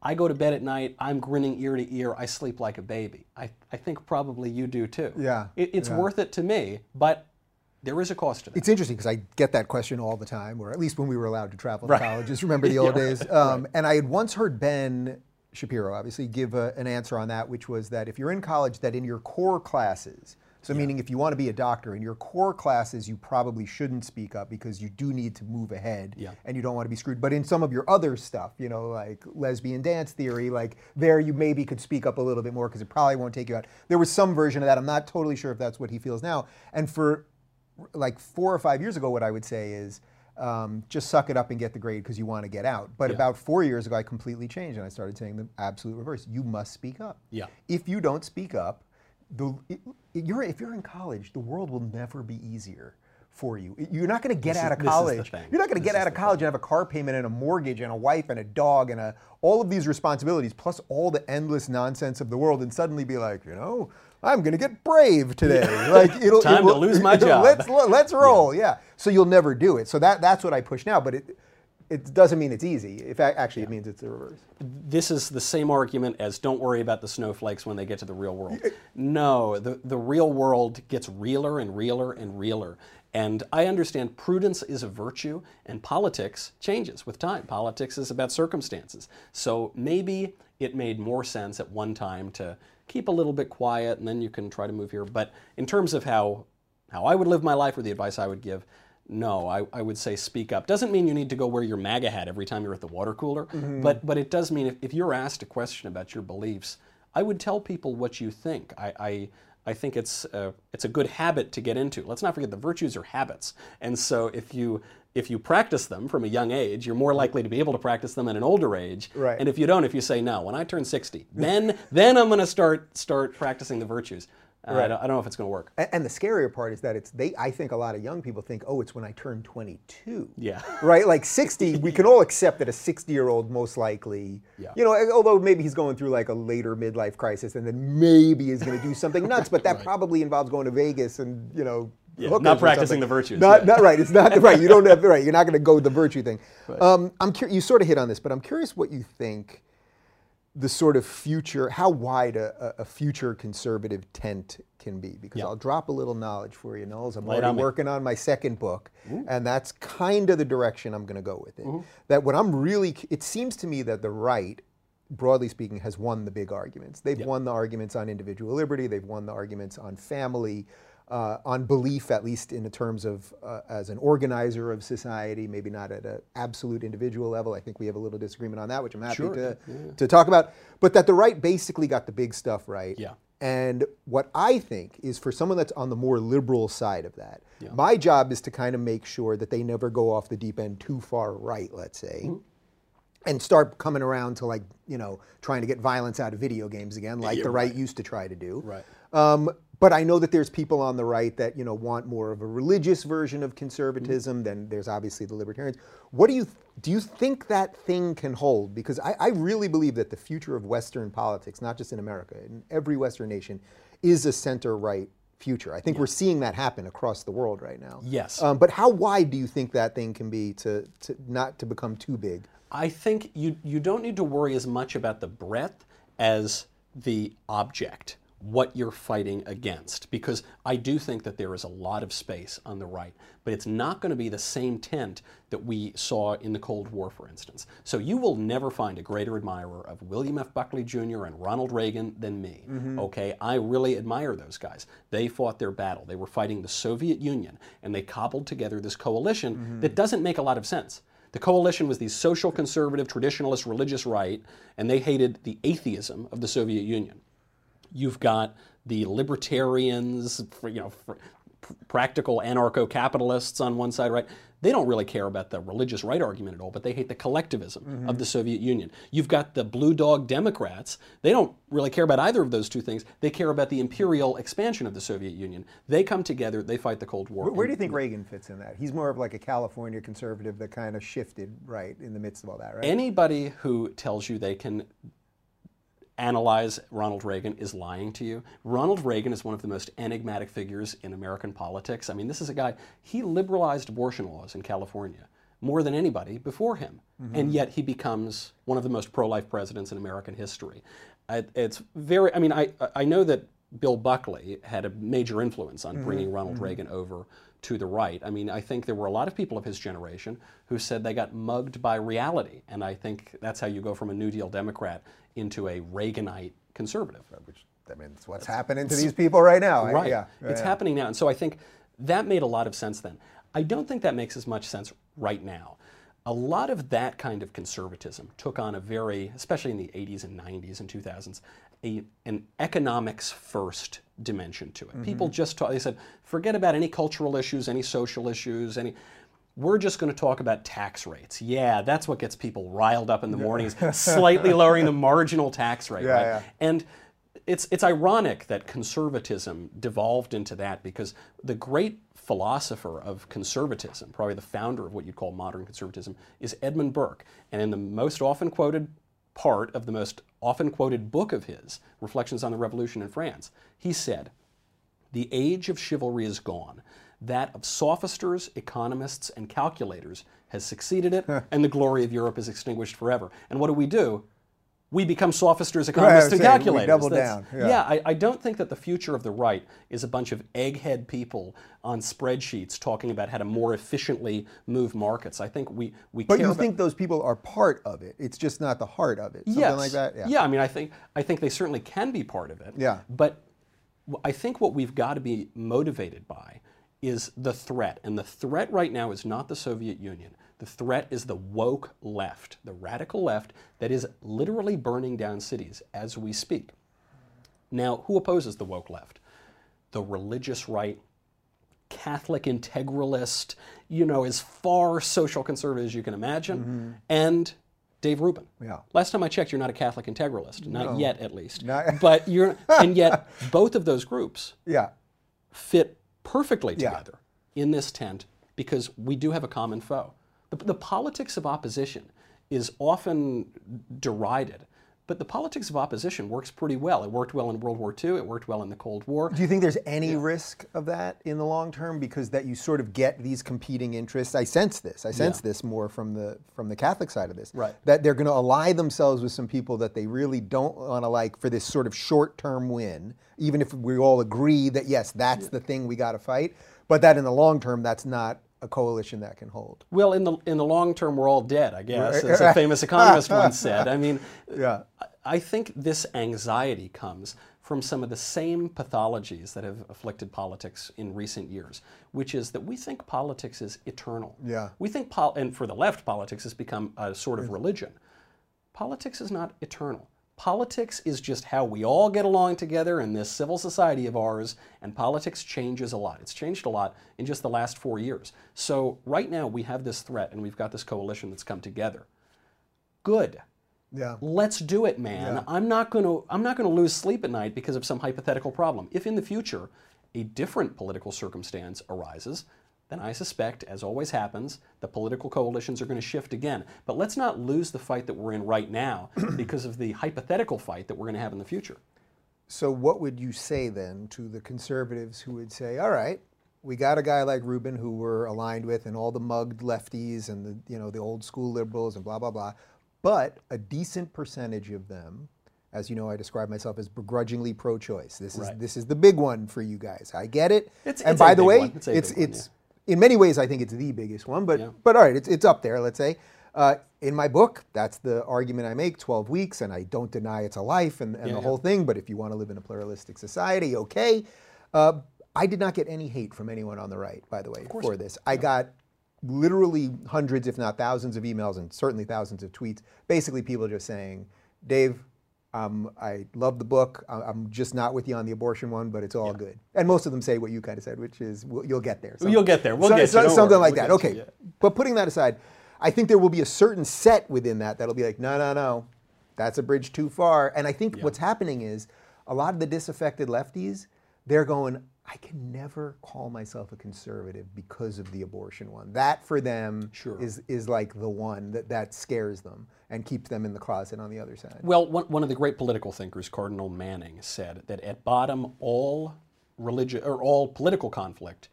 I go to bed at night, I'm grinning ear to ear, I sleep like a baby. I think probably you do too. Yeah. It's worth it to me, but there is a cost to that. It's interesting because I get that question all the time, or at least when we were allowed to travel to colleges, remember the old days. Right. And I had once heard Ben Shapiro, obviously, give an answer on that, which was that if you're in college, that in your core classes, so meaning if you want to be a doctor, in your core classes, you probably shouldn't speak up because you do need to move ahead and you don't want to be screwed. But in some of your other stuff, you know, like lesbian dance theory, like there you maybe could speak up a little bit more because it probably won't take you out. There was some version of that. I'm not totally sure if that's what he feels now. And for like 4 or 5 years ago, what I would say is just suck it up and get the grade because you want to get out. But about 4 years ago, I completely changed and I started saying the absolute reverse. You must speak up. Yeah. If you don't speak up, if you're in college, the world will never be easier for you. You're not going to get out of college. You're not going to get out of college and have a car payment and a mortgage and a wife and a dog and all of these responsibilities plus all the endless nonsense of the world and suddenly be like, you know, I'm going to get brave today. Like it'll lose my job. Let's roll. Yeah. So you'll never do it. So that's what I push now. But it doesn't mean it's easy. In fact, actually, it means it's the reverse. This is the same argument as don't worry about the snowflakes when they get to the real world. No, the real world gets realer and realer and realer. And I understand prudence is a virtue, and politics changes with time. Politics is about circumstances. So maybe it made more sense at one time to keep a little bit quiet, and then you can try to move here. But in terms of how I would live my life or the advice I would give, no, I would say speak up. Doesn't mean you need to go wear your MAGA hat every time you're at the water cooler, but it does mean if you're asked a question about your beliefs, I would tell people what you think. I think it's a good habit to get into. Let's not forget the virtues are habits, and so if you practice them from a young age, you're more likely to be able to practice them at an older age. Right. And if you don't, if you say no, when I turn 60, then I'm going to start practicing the virtues. Right. I don't know if it's going to work. And the scarier part is that I think a lot of young people think, oh, it's when I turn 22. Yeah. Right? Like 60, we can all accept that a 60-year-old most likely, you know, although maybe he's going through like a later midlife crisis and then maybe is going to do something nuts, but that probably involves going to Vegas and, you know, not practicing the virtues. Not right. It's not right. You don't have right. You're not going to go with the virtue thing. Right. You sort of hit on this, but I'm curious what you think the sort of future, how wide a future conservative tent can be. Because I'll drop a little knowledge for you, Knowles. I'm already working on my second book, and that's kind of the direction I'm going to go with it. That what I'm really, it seems to me that the right, broadly speaking, has won the big arguments. They've won the arguments on individual liberty. They've won the arguments on family. On belief, at least in the terms of as an organizer of society, maybe not at an absolute individual level. I think we have a little disagreement on that, which I'm happy to talk about. But that the right basically got the big stuff right. Yeah. And what I think is for someone that's on the more liberal side of that, my job is to kind of make sure that they never go off the deep end too far right, let's say. And start coming around to like, you know, trying to get violence out of video games again, like the right used to try to do. Right. But I know that there's people on the right that, you know, want more of a religious version of conservatism. Then there's obviously the libertarians. What do you think that thing can hold? Because I really believe that the future of Western politics, not just in America, in every Western nation, is a center-right future. I think we're seeing that happen across the world right now. Yes. But how wide do you think that thing can be to not to become too big? I think you don't need to worry as much about the breadth as the object. what you're fighting against, because I do think that there is a lot of space on the right, but it's not going to be the same tent that we saw in the Cold War, for instance. So you will never find a greater admirer of William F. Buckley, Jr. and Ronald Reagan than me, okay? I really admire those guys. They fought their battle. They were fighting the Soviet Union, and they cobbled together this coalition that doesn't make a lot of sense. The coalition was these social conservative, traditionalist, religious right, and they hated the atheism of the Soviet Union. You've got the libertarians, you know, practical anarcho-capitalists on one side, right? They don't really care about the religious right argument at all, but they hate the collectivism of the Soviet Union. You've got the Blue Dog Democrats. They don't really care about either of those two things. They care about the imperial expansion of the Soviet Union. They come together, they fight the Cold War. Where do you think Reagan fits in that? He's more of like a California conservative that kind of shifted right in the midst of all that, right? Anybody who tells you they can analyze Ronald Reagan is lying to you. Ronald Reagan is one of the most enigmatic figures in American politics. I mean, this is a guy, he liberalized abortion laws in California more than anybody before him. And yet he becomes one of the most pro-life presidents in American history. It's very, I mean, I know that Bill Buckley had a major influence on bringing Ronald Reagan over to the right. I mean, I think there were a lot of people of his generation who said they got mugged by reality. And I think that's how you go from a New Deal Democrat into a Reaganite conservative. Which, I mean, it's what's happening to these people right now. Right. It's happening now. And so I think that made a lot of sense then. I don't think that makes as much sense right now. A lot of that kind of conservatism took on a very, especially in the 80s and 90s and 2000s, an economics first dimension to it. People just talk, they said, forget about any cultural issues, any social issues, any. We're just going to talk about tax rates. Yeah, that's what gets people riled up in the mornings, slightly lowering the marginal tax rate. And it's ironic that conservatism devolved into that, because the great philosopher of conservatism, probably the founder of what you'd call modern conservatism, is Edmund Burke. And in the most often quoted part of the most often quoted book of his, Reflections on the Revolution in France, he said, "The age of chivalry is gone. That of sophisters, economists, and calculators has succeeded it, and the glory of Europe is extinguished forever." And what do? We become sophisters, economists, and calculators. We double down. I don't think that the future of the right is a bunch of egghead people on spreadsheets talking about how to more efficiently move markets. I think we care. But you think those people are part of it. It's just not the heart of it. Something like that? Yeah, I mean, I think they certainly can be part of it. But I think what we've got to be motivated by is the threat. And the threat right now is not the Soviet Union. The threat is the woke left, the radical left that is literally burning down cities as we speak. Now, who opposes the woke left? The religious right, Catholic integralist, you know, as far social conservative as you can imagine, and Dave Rubin. Last time I checked, you're not a Catholic integralist, not yet at least. But you're, and yet both of those groups fit perfectly together in this tent, because we do have a common foe. The politics of opposition is often derided, but the politics of opposition works pretty well. It worked well in World War II. It worked well in the Cold War. Do you think there's any risk of that in the long term, because that you sort of get these competing interests? I sense this. I sense this more from the Catholic side of this. That they're going to ally themselves with some people that they really don't want to like for this sort of short-term win, even if we all agree that, yes, that's the thing we got to fight, but that in the long term, that's not a coalition that can hold. Well, in the long term, we're all dead, I guess, as a famous economist once said. I mean, I think this anxiety comes from some of the same pathologies that have afflicted politics in recent years, which is that we think politics is eternal. We think, and for the left, politics has become a sort of religion. Politics is not eternal. Politics is just how we all get along together in this civil society of ours, and politics changes a lot. It's changed a lot in just the last 4 years. So right now we have this threat, and we've got this coalition that's come together. Good. Let's do it, man. I'm not going to lose sleep at night because of some hypothetical problem. If in the future a different political circumstance arises, then I suspect, as always happens, the political coalitions are going to shift again. But let's not lose the fight that we're in right now because of the hypothetical fight that we're going to have in the future. So what would you say then to the conservatives who would say, all right, we got a guy like Rubin who we're aligned with, and all the mugged lefties and the old school liberals and blah, blah, blah, but a decent percentage of them As you know, I describe myself as begrudgingly pro-choice. This is the big one for you guys. I get it. And by the way, it's in many ways I think it's the biggest one. But all right, it's up there. Let's say in my book, that's the argument I make. 12 weeks, and I don't deny it's a life and the whole thing. But if you want to live in a pluralistic society, okay. I did not get any hate from anyone on the right, by the way, for this. I got literally hundreds, if not thousands, of emails and certainly thousands of tweets. Basically, people just saying, Dave, I love the book. I'm just not with you on the abortion one, but it's all good. And most of them say what you kind of said, which is you'll get there. Something. You'll get there. We'll get there. Something like that. Okay. But putting that aside, I think there will be a certain set within that that'll be like, no, no, no, that's a bridge too far. And I think what's happening is a lot of the disaffected lefties, they're going, I can never call myself a conservative because of the abortion one. That for them is like the one that scares them and keeps them in the closet on the other side. Well, one of the great political thinkers, Cardinal Manning, said that at bottom, all religious or all political conflict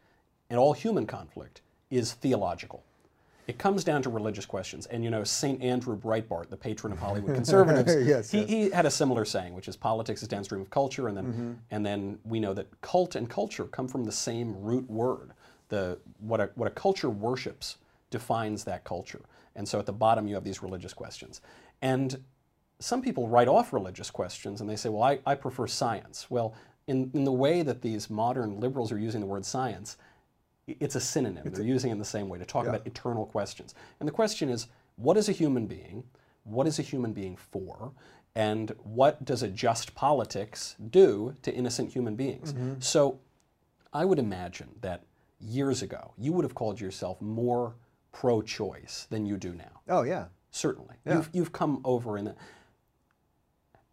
and all human conflict is theological. It comes down to religious questions. And you know, St. Andrew Breitbart, the patron of Hollywood conservatives, he had a similar saying, which is politics is downstream of culture, and then we know that cult and culture come from the same root word. What a culture worships defines that culture. And so at the bottom you have these religious questions. And some people write off religious questions and they say, well, I prefer science. Well, in the way that these modern liberals are using the word science, it's a synonym. They're using it in the same way to talk about eternal questions. And the question is, what is a human being? What is a human being for? And what does a just politics do to innocent human beings? So I would imagine that years ago, you would have called yourself more pro-choice than you do now. Oh, yeah. Certainly. Yeah. You've come over in the...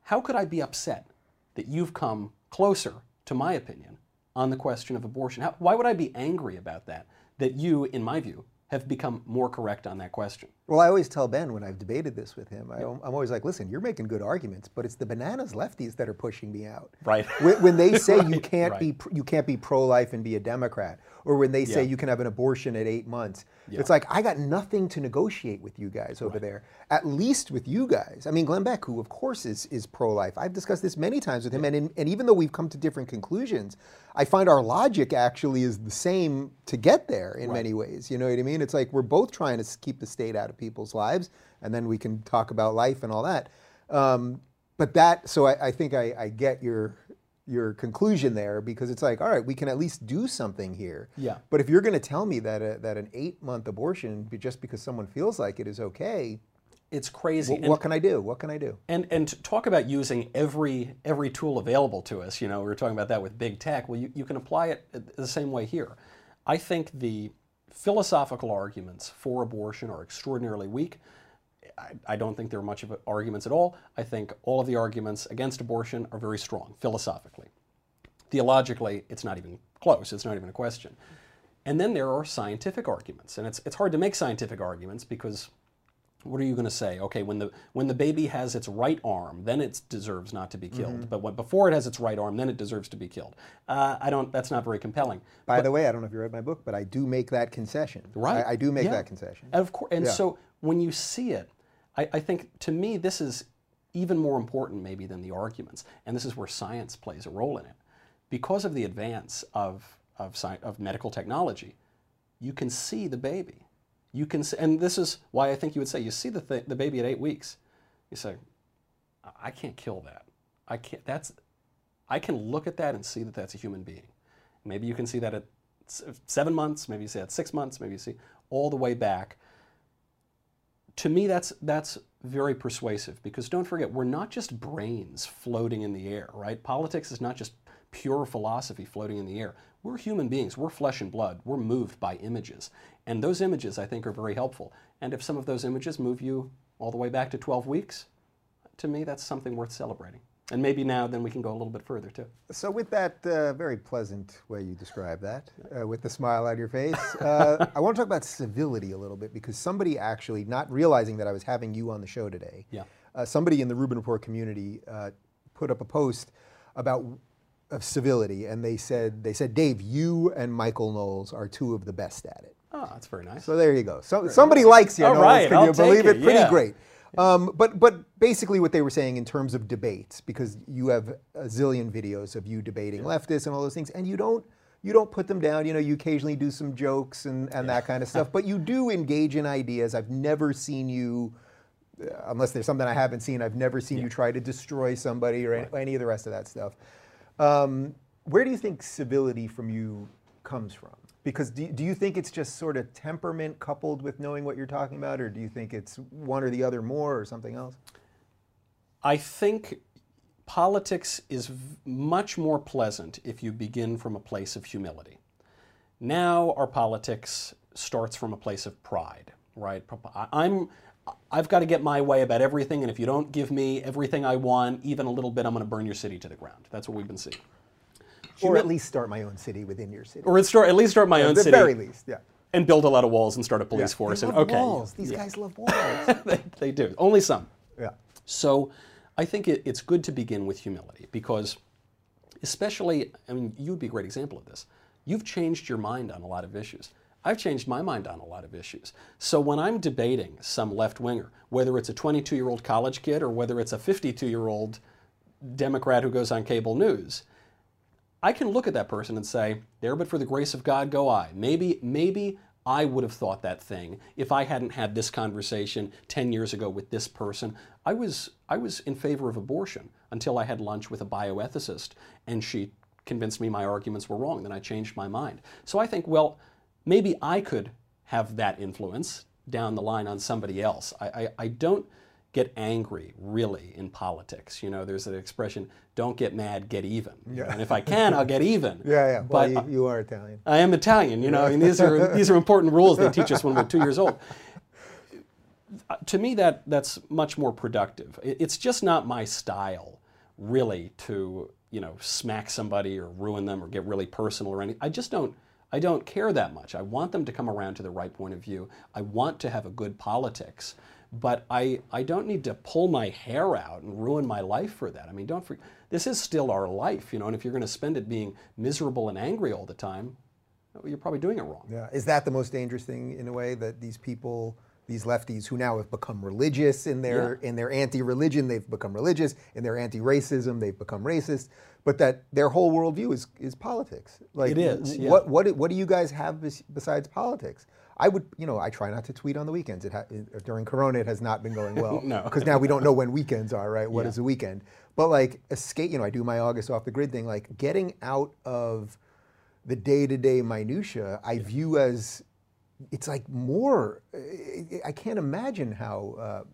How could I be upset that you've come closer to my opinion on the question of abortion? Why would I be angry about that? That you, in my view, have become more correct on that question. Well, I always tell Ben when I've debated this with him, I'm always like, listen, you're making good arguments, but it's the bananas lefties that are pushing me out. Right. When they say you can't be pro-life and be a Democrat, or when they say you can have an abortion at 8 months, it's like, I got nothing to negotiate with you guys over there, at least with you guys. I mean, Glenn Beck, who of course is pro-life, I've discussed this many times with him, and even though we've come to different conclusions, I find our logic actually is the same to get there in many ways, you know what I mean? It's like we're both trying to keep the state out of people's lives, and then we can talk about life and all that. So I think I get your conclusion there, because it's like, all right, we can at least do something here. Yeah. But if you're going to tell me that an 8-month abortion, just because someone feels like it, is okay, it's crazy. What can I do? What can I do? And to talk about using every tool available to us, you know, we were talking about that with big tech. Well, you can apply it the same way here. I think the philosophical arguments for abortion are extraordinarily weak. I don't think there are much of arguments at all. I think all of the arguments against abortion are very strong, philosophically. Theologically, it's not even close. It's not even a question. And then there are scientific arguments. And it's hard to make scientific arguments, because what are you going to say? Okay, when the baby has its right arm, then it deserves not to be killed. But before it has its right arm, then it deserves to be killed. That's not very compelling. By the way, I don't know if you read my book, but I do make that concession. Right. I do make that concession. And of course, so when you see it, I think to me this is even more important maybe than the arguments, and this is where science plays a role in it. Because of the advance of medical technology, you can see the baby. You can, and this is why I think you would say, you see the baby at 8 weeks, you say, I can't kill that. I can't. I can look at that and see that that's a human being. Maybe you can see that at 7 months. Maybe you see that at 6 months. Maybe you see all the way back. To me, that's very persuasive, because don't forget, we're not just brains floating in the air, right? Politics is not just pure philosophy floating in the air. We're human beings. We're flesh and blood. We're moved by images. And those images, I think, are very helpful. And if some of those images move you all the way back to 12 weeks, to me, that's something worth celebrating. And maybe now, then we can go a little bit further, too. So with that very pleasant way you describe that, with the smile on your face, I want to talk about civility a little bit, because somebody actually, not realizing that I was having you on the show today, somebody in the Rubin Report community put up a post about civility, and they said, Dave, you and Michael Knowles are two of the best at it. Oh, that's very nice. So there you go. So somebody likes you. All right, I'll take it. Can you believe it? Pretty great. But basically what they were saying in terms of debates, because you have a zillion videos of you debating leftists and all those things, and you don't put them down. You know, you occasionally do some jokes and that kind of stuff, but you do engage in ideas. I've never seen you, unless there's something I haven't seen, I've never seen you try to destroy somebody or any of the rest of that stuff. Where do you think civility from you comes from? Because do you think it's just sort of temperament coupled with knowing what you're talking about, or do you think it's one or the other more or something else? I think politics is much more pleasant if you begin from a place of humility. Now our politics starts from a place of pride, right? I've got to get my way about everything, and if you don't give me everything I want, even a little bit, I'm going to burn your city to the ground. That's what we've been seeing. Or at least start my own city within your city. Or at least start my own city. At the very least, yeah. And build a lot of walls and start a police force. They love walls. These guys love walls. They do. Only some. Yeah. So I think it's good to begin with humility, because especially, I mean, you'd be a great example of this. You've changed your mind on a lot of issues. I've changed my mind on a lot of issues. So when I'm debating some left-winger, whether it's a 22-year-old college kid or whether it's a 52-year-old Democrat who goes on cable news, I can look at that person and say, there but for the grace of God go I. Maybe I would have thought that thing if I hadn't had this conversation 10 years ago with this person. I was in favor of abortion until I had lunch with a bioethicist and she convinced me my arguments were wrong. Then I changed my mind. So I think, well, maybe I could have that influence down the line on somebody else. I don't get angry, really, in politics. You know, there's an expression, don't get mad, get even. Yeah. And if I can, I'll get even. Yeah, yeah. But well, you are Italian. I am Italian, you know, and these are important rules they teach us when we're 2 years old. To me, that's much more productive. It's just not my style, really, to, you know, smack somebody or ruin them or get really personal or anything. I don't care that much. I want them to come around to the right point of view. I want to have a good politics. But I don't need to pull my hair out and ruin my life for that. I mean, don't forget, this is still our life, you know, and if you're going to spend it being miserable and angry all the time, you're probably doing it wrong. Yeah. Is that the most dangerous thing, in a way, that these people, these lefties who now have become religious in their in their anti-religion, they've become religious, in their anti-racism, they've become racist, but that their whole worldview is politics. Like, it is, yeah. What do you guys have besides politics? I would, you know, I try not to tweet on the weekends. During Corona, it has not been going well. No. Because now we don't know when weekends are, right? What is a weekend? But like, escape, you know, I do my August off the grid thing, like getting out of the day-to-day minutia, I view as, it's like more, I can't imagine how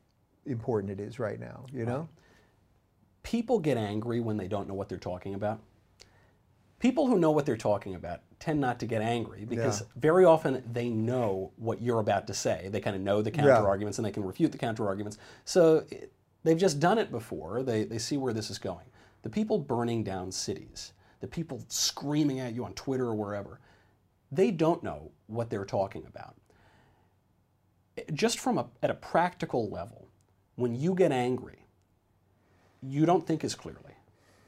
important it is right now, you know? People get angry when they don't know what they're talking about. People who know what they're talking about tend not to get angry, because very often they know what you're about to say. They kind of know the counter-arguments and they can refute the counter-arguments. So they've just done it before. They see where this is going. The people burning down cities, the people screaming at you on Twitter or wherever, they don't know what they're talking about. Just from at a practical level, when you get angry, you don't think as clearly.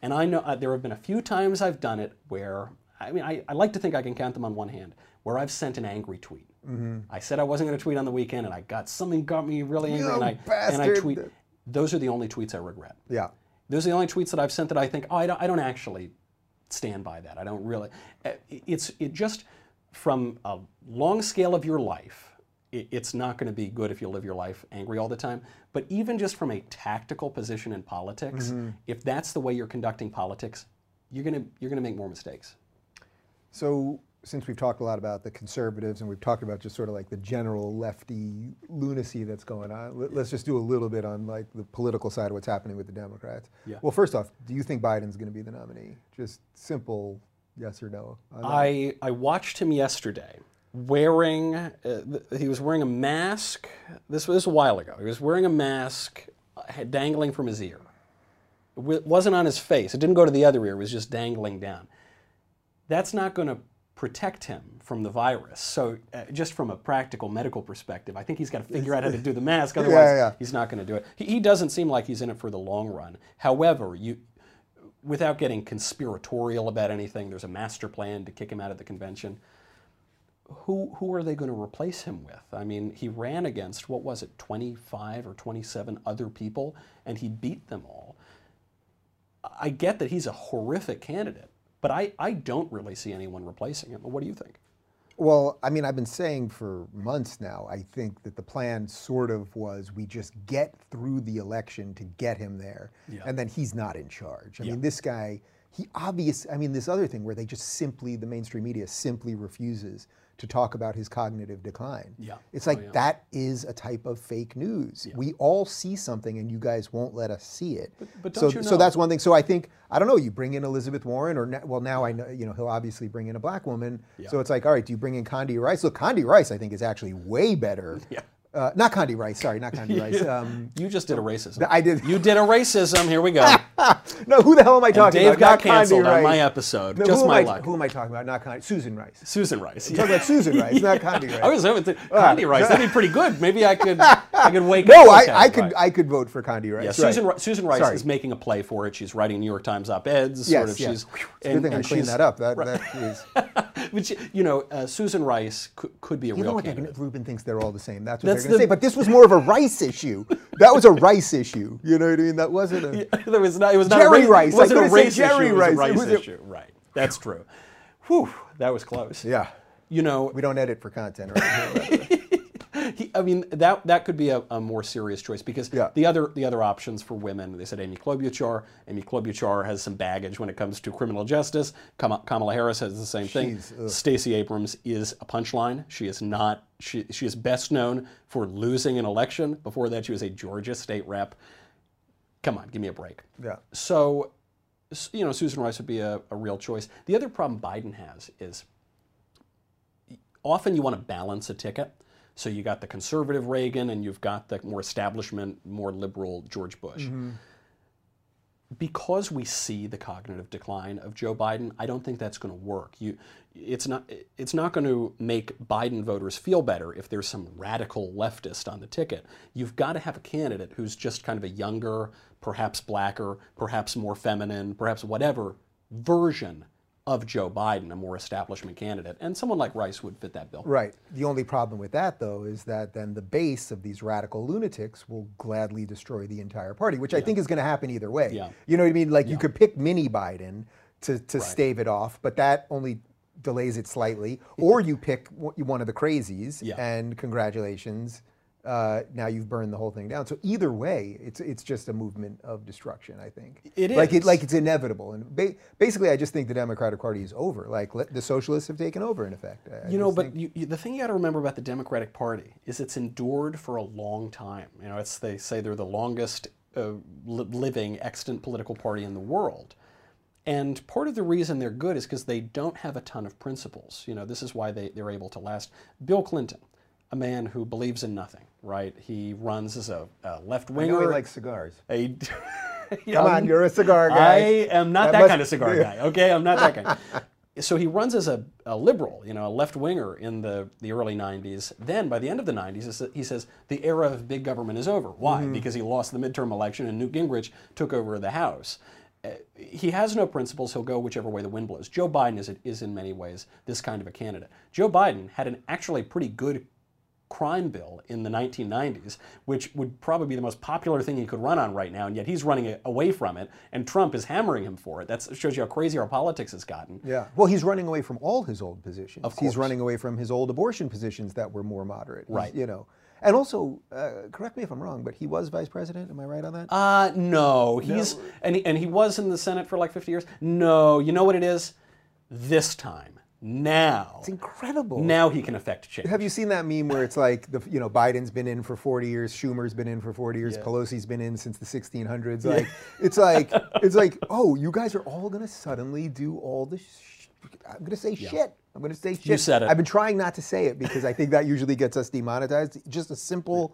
And I know there have been a few times I've done it where, I mean, I like to think I can count them on one hand, where I've sent an angry tweet. Mm-hmm. I said I wasn't going to tweet on the weekend, and something got me really angry, and I tweet. Those are the only tweets I regret. Yeah. Those are the only tweets that I've sent that I think, oh, I don't actually stand by that. I don't really. It just, from a long scale of your life, it's not going to be good if you live your life angry all the time. But even just from a tactical position in politics, if that's the way you're conducting politics, you're going to make more mistakes. So since we've talked a lot about the conservatives and we've talked about just sort of like the general lefty lunacy that's going on, let's just do a little bit on like the political side of what's happening with the Democrats. Yeah. Well, first off, do you think Biden's going to be the nominee? Just simple yes or no. I watched him yesterday. Wearing, he was wearing a mask. This was a while ago. He was wearing a mask dangling from his ear. It wasn't on his face. It didn't go to the other ear. It was just dangling down. That's not going to protect him from the virus. So just from a practical medical perspective, I think he's got to figure out how to do the mask. Otherwise, he's not going to do it. He doesn't seem like he's in it for the long run. However, without getting conspiratorial about anything, there's a master plan to kick him out of the convention. who are they going to replace him with? I mean, he ran against, what was it, 25 or 27 other people, and he beat them all. I get that he's a horrific candidate, but I don't really see anyone replacing him. But what do you think? Well, I mean, I've been saying for months now, I think that the plan sort of was we just get through the election to get him there, yeah. and then he's not in charge. I yeah. mean, this guy, he obviously, I mean, this other thing where they just simply, the mainstream media simply refuses to talk about his cognitive decline. Yeah. It's like, oh, yeah. that is a type of fake news. Yeah. We all see something and you guys won't let us see it. But don't you know? So that's one thing. So I think, I don't know, you bring in Elizabeth Warren or, well, now I know, you know, he'll obviously bring in a black woman. Yeah. So it's like, all right, do you bring in Condoleezza Rice? Look, Condoleezza Rice I think is actually way better. Yeah. Not Condi Rice, sorry, not Condi Rice. You just did a racism. I did. You did a racism. Here we go. No, who the hell am I talking about? Dave got canceled on my episode. No, just my luck. Who am I talking about? Not Condi. Susan Rice. Susan Rice. Yeah. I'm talking about Susan Rice, not Condi Rice. I was hoping Condi Rice. That'd be pretty good. Maybe I could wake up. No, I could vote for Condi Rice. Yeah, Susan Rice is making a play for it. She's writing New York Times op-eds. Yes, yes. Good thing I cleaned that up. That is. But you know, Susan Rice could be a real candidate. Rubin thinks they're all the same. That's what. Say, but this was more of a Rice issue. That was a Rice issue. You know what I mean? That wasn't a. Yeah, there was not. It was not Jerry Rice. Wasn't a race issue. It was a Rice issue. Right. That's true. Whew. That was close. Yeah. You know. We don't edit for content. Right? I mean, that could be a more serious choice because yeah. the other options for women, they said Amy Klobuchar. Amy Klobuchar has some baggage when it comes to criminal justice. Kamala Harris has the same thing. Stacey Abrams is a punchline. She is not. She is best known for losing an election. Before that, she was a Georgia state rep. Come on, give me a break. Yeah. So, you know, Susan Rice would be a real choice. The other problem Biden has is often you want to balance a ticket. So you got the conservative Reagan and you've got the more establishment, more liberal George Bush. Mm-hmm. Because we see the cognitive decline of Joe Biden, I don't think that's going to work. It's not going to make Biden voters feel better if there's some radical leftist on the ticket. You've got to have a candidate who's just kind of a younger, perhaps blacker, perhaps more feminine, perhaps whatever version of Joe Biden, a more establishment candidate, and someone like Rice would fit that bill. Right. The only problem with that, though, is that then the base of these radical lunatics will gladly destroy the entire party, which yeah. I think is going to happen either way. Yeah. You know what I mean? Like, yeah. you could pick mini Biden to right. stave it off, but that only delays it slightly. Or you pick one of the crazies, yeah. and congratulations, now you've burned the whole thing down. So either way, it's just a movement of destruction, I think. It is. It's inevitable. And basically, I just think the Democratic Party is over. Like, the socialists have taken over, in effect. The thing you got to remember about the Democratic Party is it's endured for a long time. You know, they say they're the longest living extant political party in the world. And part of the reason they're good is because they don't have a ton of principles. You know, this is why they're able to last. Bill Clinton, a man who believes in nothing, right? He runs as a left-winger. I know he likes cigars. Come on, you're a cigar guy. I am not that kind of cigar guy, okay? I'm not that kind. So he runs as a liberal, you know, a left-winger in the early 90s. Then, by the end of the 90s, he says, the era of big government is over. Why? Mm-hmm. Because he lost the midterm election and Newt Gingrich took over the House. He has no principles. He'll go whichever way the wind blows. Joe Biden is in many ways this kind of a candidate. Joe Biden had an actually pretty good crime bill in the 1990s, which would probably be the most popular thing he could run on right now, and yet he's running away from it, and Trump is hammering him for it. That shows you how crazy our politics has gotten. Yeah. Well, he's running away from all his old positions. Of course. He's running away from his old abortion positions that were more moderate. Right. You know. And also, correct me if I'm wrong, but he was vice president. Am I right on that? No. He was in the Senate for like 50 years. No. You know what it is? This time. Now. It's incredible. Now he can affect change. Have you seen that meme where it's like, Biden's been in for 40 years, Schumer's been in for 40 years, yeah. Pelosi's been in since the 1600s. Like, yeah. it's like, oh, you guys are all going to suddenly do all this I'm going to say yeah. shit. I'm going to say shit. You said it. I've been trying not to say it because I think that usually gets us demonetized. Just a simple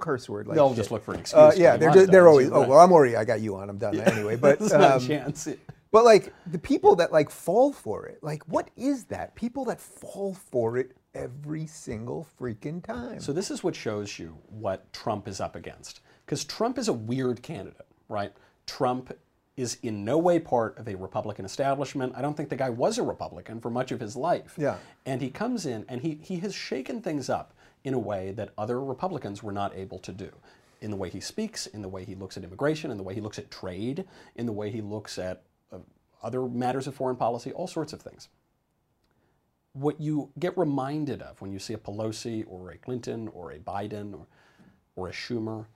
curse word. Like they'll shit. Just look for an excuse. Yeah, they're always, oh, well, I got you on, I'm done yeah. anyway. But there's no chance. But like the people that like fall for it, like what is that? People that fall for it every single freaking time. So this is what shows you what Trump is up against. Because Trump is a weird candidate, right? Trump is in no way part of a Republican establishment. I don't think the guy was a Republican for much of his life. Yeah. And he comes in and he has shaken things up in a way that other Republicans were not able to do. In the way he speaks, in the way he looks at immigration, in the way he looks at trade, in the way he looks at other matters of foreign policy, all sorts of things. What you get reminded of when you see a Pelosi or a Clinton or a Biden or a Schumer,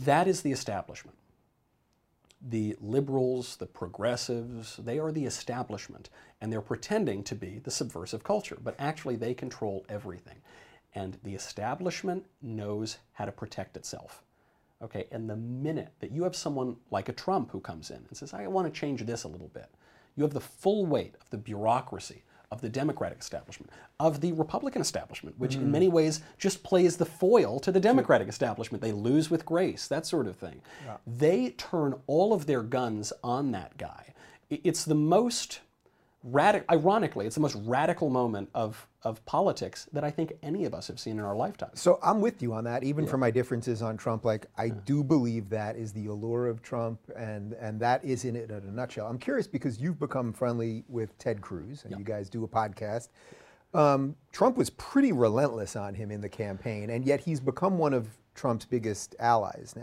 that is the establishment. The liberals, the progressives, they are the establishment, and they're pretending to be the subversive culture, but actually they control everything. And the establishment knows how to protect itself. Okay, and the minute that you have someone like a Trump who comes in and says, I want to change this a little bit, you have the full weight of the bureaucracy, of the Democratic establishment, of the Republican establishment, which in many ways just plays the foil to the Democratic establishment. They lose with grace, that sort of thing. Yeah. They turn all of their guns on that guy. It's the most ironically, it's the most radical moment of politics that I think any of us have seen in our lifetime. So I'm with you on that, even for my differences on Trump. Like, I do believe that is the allure of Trump, and that is in it in a nutshell. I'm curious because you've become friendly with Ted Cruz, and you guys do a podcast. Trump was pretty relentless on him in the campaign, and yet he's become one of Trump's biggest allies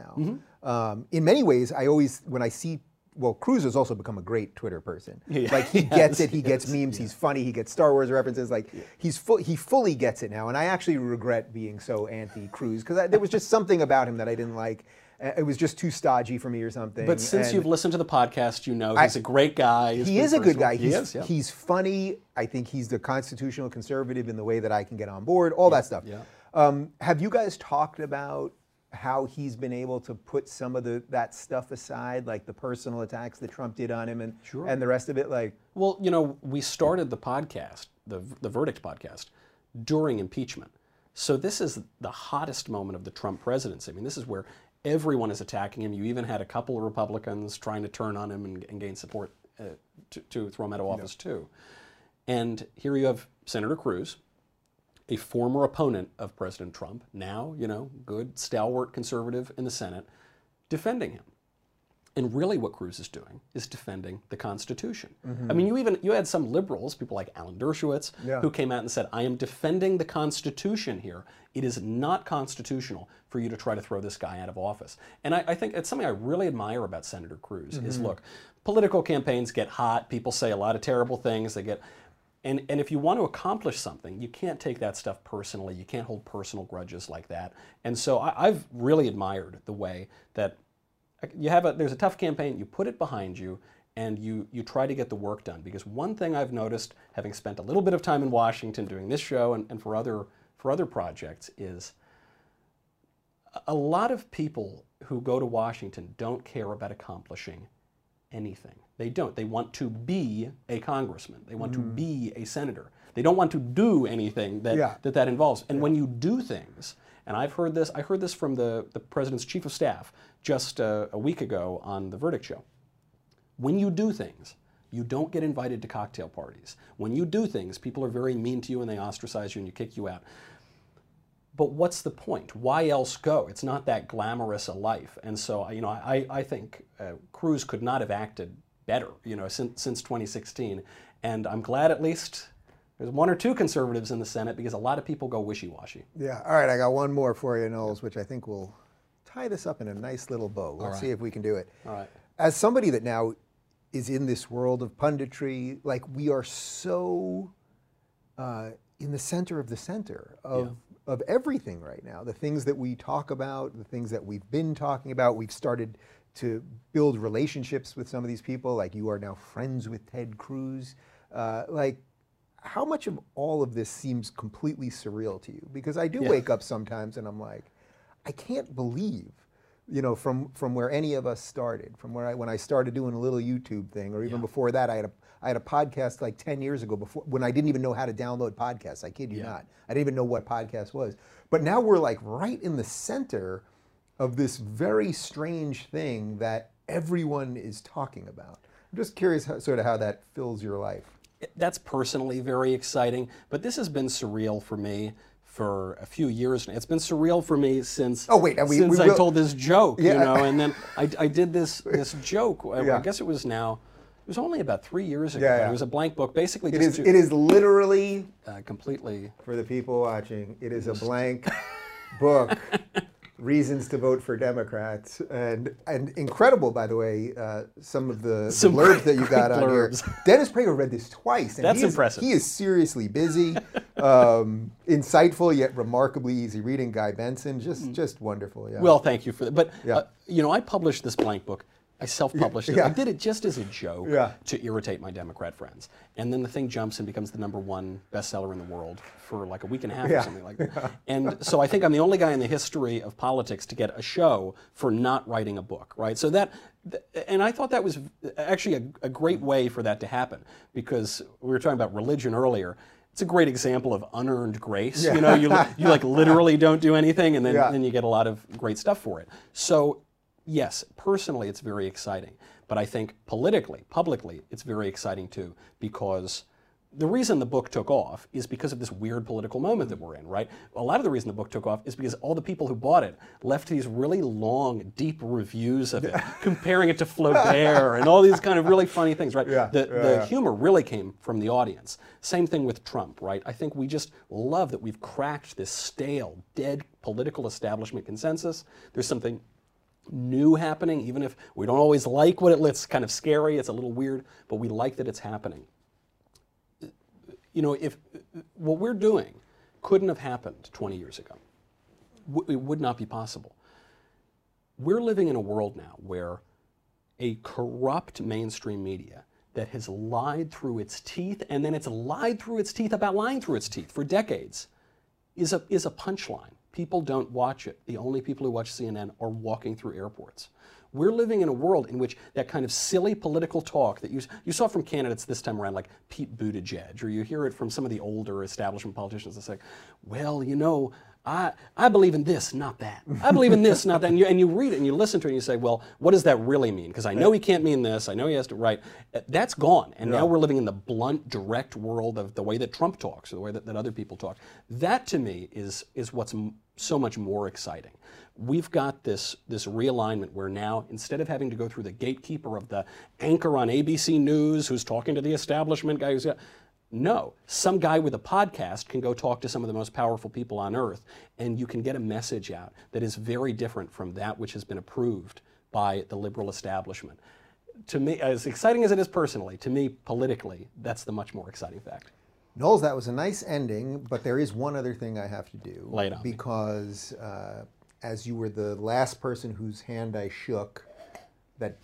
now. In many ways, I always, when I see Cruz has also become a great Twitter person. Like, he gets it, he gets memes, he's funny, he gets Star Wars references, like, he fully gets it now, and I actually regret being so anti-Cruz, because there was just something about him that I didn't like. It was just too stodgy for me or something. But since you've listened to the podcast, you know he's a great guy. He is a good guy. He's funny. I think he's the constitutional conservative in the way that I can get on board, all that stuff. Have you guys talked about how he's been able to put some of that stuff aside, like the personal attacks that Trump did on him and the rest of it? Like, well, you know, we started the podcast, the Verdict podcast, during impeachment. So this is the hottest moment of the Trump presidency. I mean, this is where everyone is attacking him. You even had a couple of Republicans trying to turn on him and gain support to throw him out of office too. And here you have Senator Cruz, a former opponent of President Trump, now, you know, good, stalwart conservative in the Senate, defending him. And really what Cruz is doing is defending the Constitution. I mean, you had some liberals, people like Alan Dershowitz, who came out and said, I am defending the Constitution here. It is not constitutional for you to try to throw this guy out of office. And I think it's something I really admire about Senator Cruz is, look, political campaigns get hot, people say a lot of terrible things, they get... And if you want to accomplish something, you can't take that stuff personally. You can't hold personal grudges like that. And so I've really admired the way that you have there's a tough campaign, you put it behind you, and you try to get the work done. Because one thing I've noticed, having spent a little bit of time in Washington doing this show and for other projects, is a lot of people who go to Washington don't care about accomplishing anything. They don't. They want to be a congressman. They want to be a senator. They don't want to do anything that involves. And when you do things, and I heard this from the president's chief of staff just a week ago on The Verdict Show. When you do things, you don't get invited to cocktail parties. When you do things, people are very mean to you and they ostracize you and you kick you out. But what's the point? Why else go? It's not that glamorous a life. And so, you know, I think Cruz could not have acted better, you know, since 2016. And I'm glad at least there's one or two conservatives in the Senate, because a lot of people go wishy-washy. Yeah. All right. I got one more for you, Knowles, which I think will tie this up in a nice little bow. Let's see if we can do it. All right. As somebody that now is in this world of punditry, like, we are so in the center of the center of... Yeah. Of everything right now. The things that we talk about, the things that we've been talking about, we've started to build relationships with some of these people, like you are now friends with Ted Cruz. Like, how much of all of this seems completely surreal to you? Because I do wake up sometimes and I'm like, I can't believe, you know, from where any of us started, from where when I started doing a little YouTube thing, or even before that, I had a podcast like 10 years ago, before, when I didn't even know how to download podcasts. I kid you not. I didn't even know what podcast was. But now we're like right in the center of this very strange thing that everyone is talking about. I'm just curious sort of how that fills your life. That's personally very exciting, but this has been surreal for me for a few years now. It's been surreal for me since I told this joke, you know, and then I did this joke. I guess it was now. It was only about 3 years ago. It was a blank book, basically. It is literally completely, for the people watching, it is a blank book. Reasons to vote for Democrats, and incredible, by the way, some of the blurbs that you got on here. Dennis Prager read this twice. And that's impressive. He is seriously busy, insightful yet remarkably easy reading. Guy Benson, just wonderful. Yeah. Well, thank you for that. But you know, I published this blank book. I self-published it. I did it just as a joke to irritate my Democrat friends. And then the thing jumps and becomes the #1 bestseller in the world for like a week and a half or something like that. And so I think I'm the only guy in the history of politics to get a show for not writing a book, right? So that, and I thought that was actually a great way for that to happen, because we were talking about religion earlier. It's a great example of unearned grace. You know, you like literally don't do anything, and then you get a lot of great stuff for it. So, yes, personally it's very exciting, but I think politically, publicly, it's very exciting too, because the reason the book took off is because of this weird political moment that we're in, right? A lot of the reason the book took off is because all the people who bought it left these really long, deep reviews of it, comparing it to Flaubert and all these kind of really funny things, right? The humor really came from the audience. Same thing with Trump, right? I think we just love that we've cracked this stale, dead political establishment consensus. There's something new happening, even if we don't always like what it looks kind of scary, it's a little weird, but we like that it's happening. You know, if what we're doing couldn't have happened 20 years ago, it would not be possible. We're living in a world now where a corrupt mainstream media that has lied through its teeth, and then it's lied through its teeth about lying through its teeth for decades, is a punchline. People don't watch it. The only people who watch CNN are walking through airports. We're living in a world in which that kind of silly political talk that you saw from candidates this time around, like Pete Buttigieg, or you hear it from some of the older establishment politicians that say, well, you know, I believe in this, not that. I believe in this, not that. And you read it and you listen to it and you say, well, what does that really mean? Because I know he can't mean this. I know he has to, right? That's gone. And now we're living in the blunt, direct world of the way that Trump talks, or the way that other people talk. That, to me, is what's so much more exciting. We've got this realignment where now, instead of having to go through the gatekeeper of the anchor on ABC News who's talking to the establishment guy who's got... No, some guy with a podcast can go talk to some of the most powerful people on earth, and you can get a message out that is very different from that which has been approved by the liberal establishment. To me, as exciting as it is personally, to me, politically, that's the much more exciting fact. Knowles, that was a nice ending, but there is one other thing I have to do. Lay it on me. Because as you were the last person whose hand I shook, that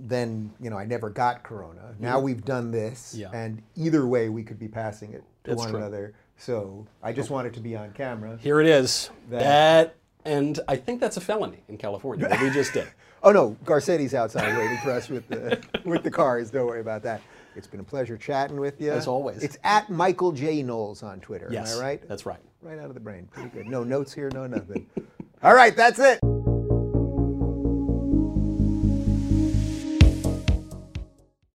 then, you know, I never got Corona. Now we've done this, and either way we could be passing it to one another. So I just wanted to be on camera. Here it is. That, and I think that's a felony in California, what we just did. Oh no, Garcetti's outside waiting for us with the cars, don't worry about that. It's been a pleasure chatting with you. As always. It's @ Michael J. Knowles on Twitter, am I right? That's right. Right out of the brain, pretty good. No notes here, no nothing. All right, that's it.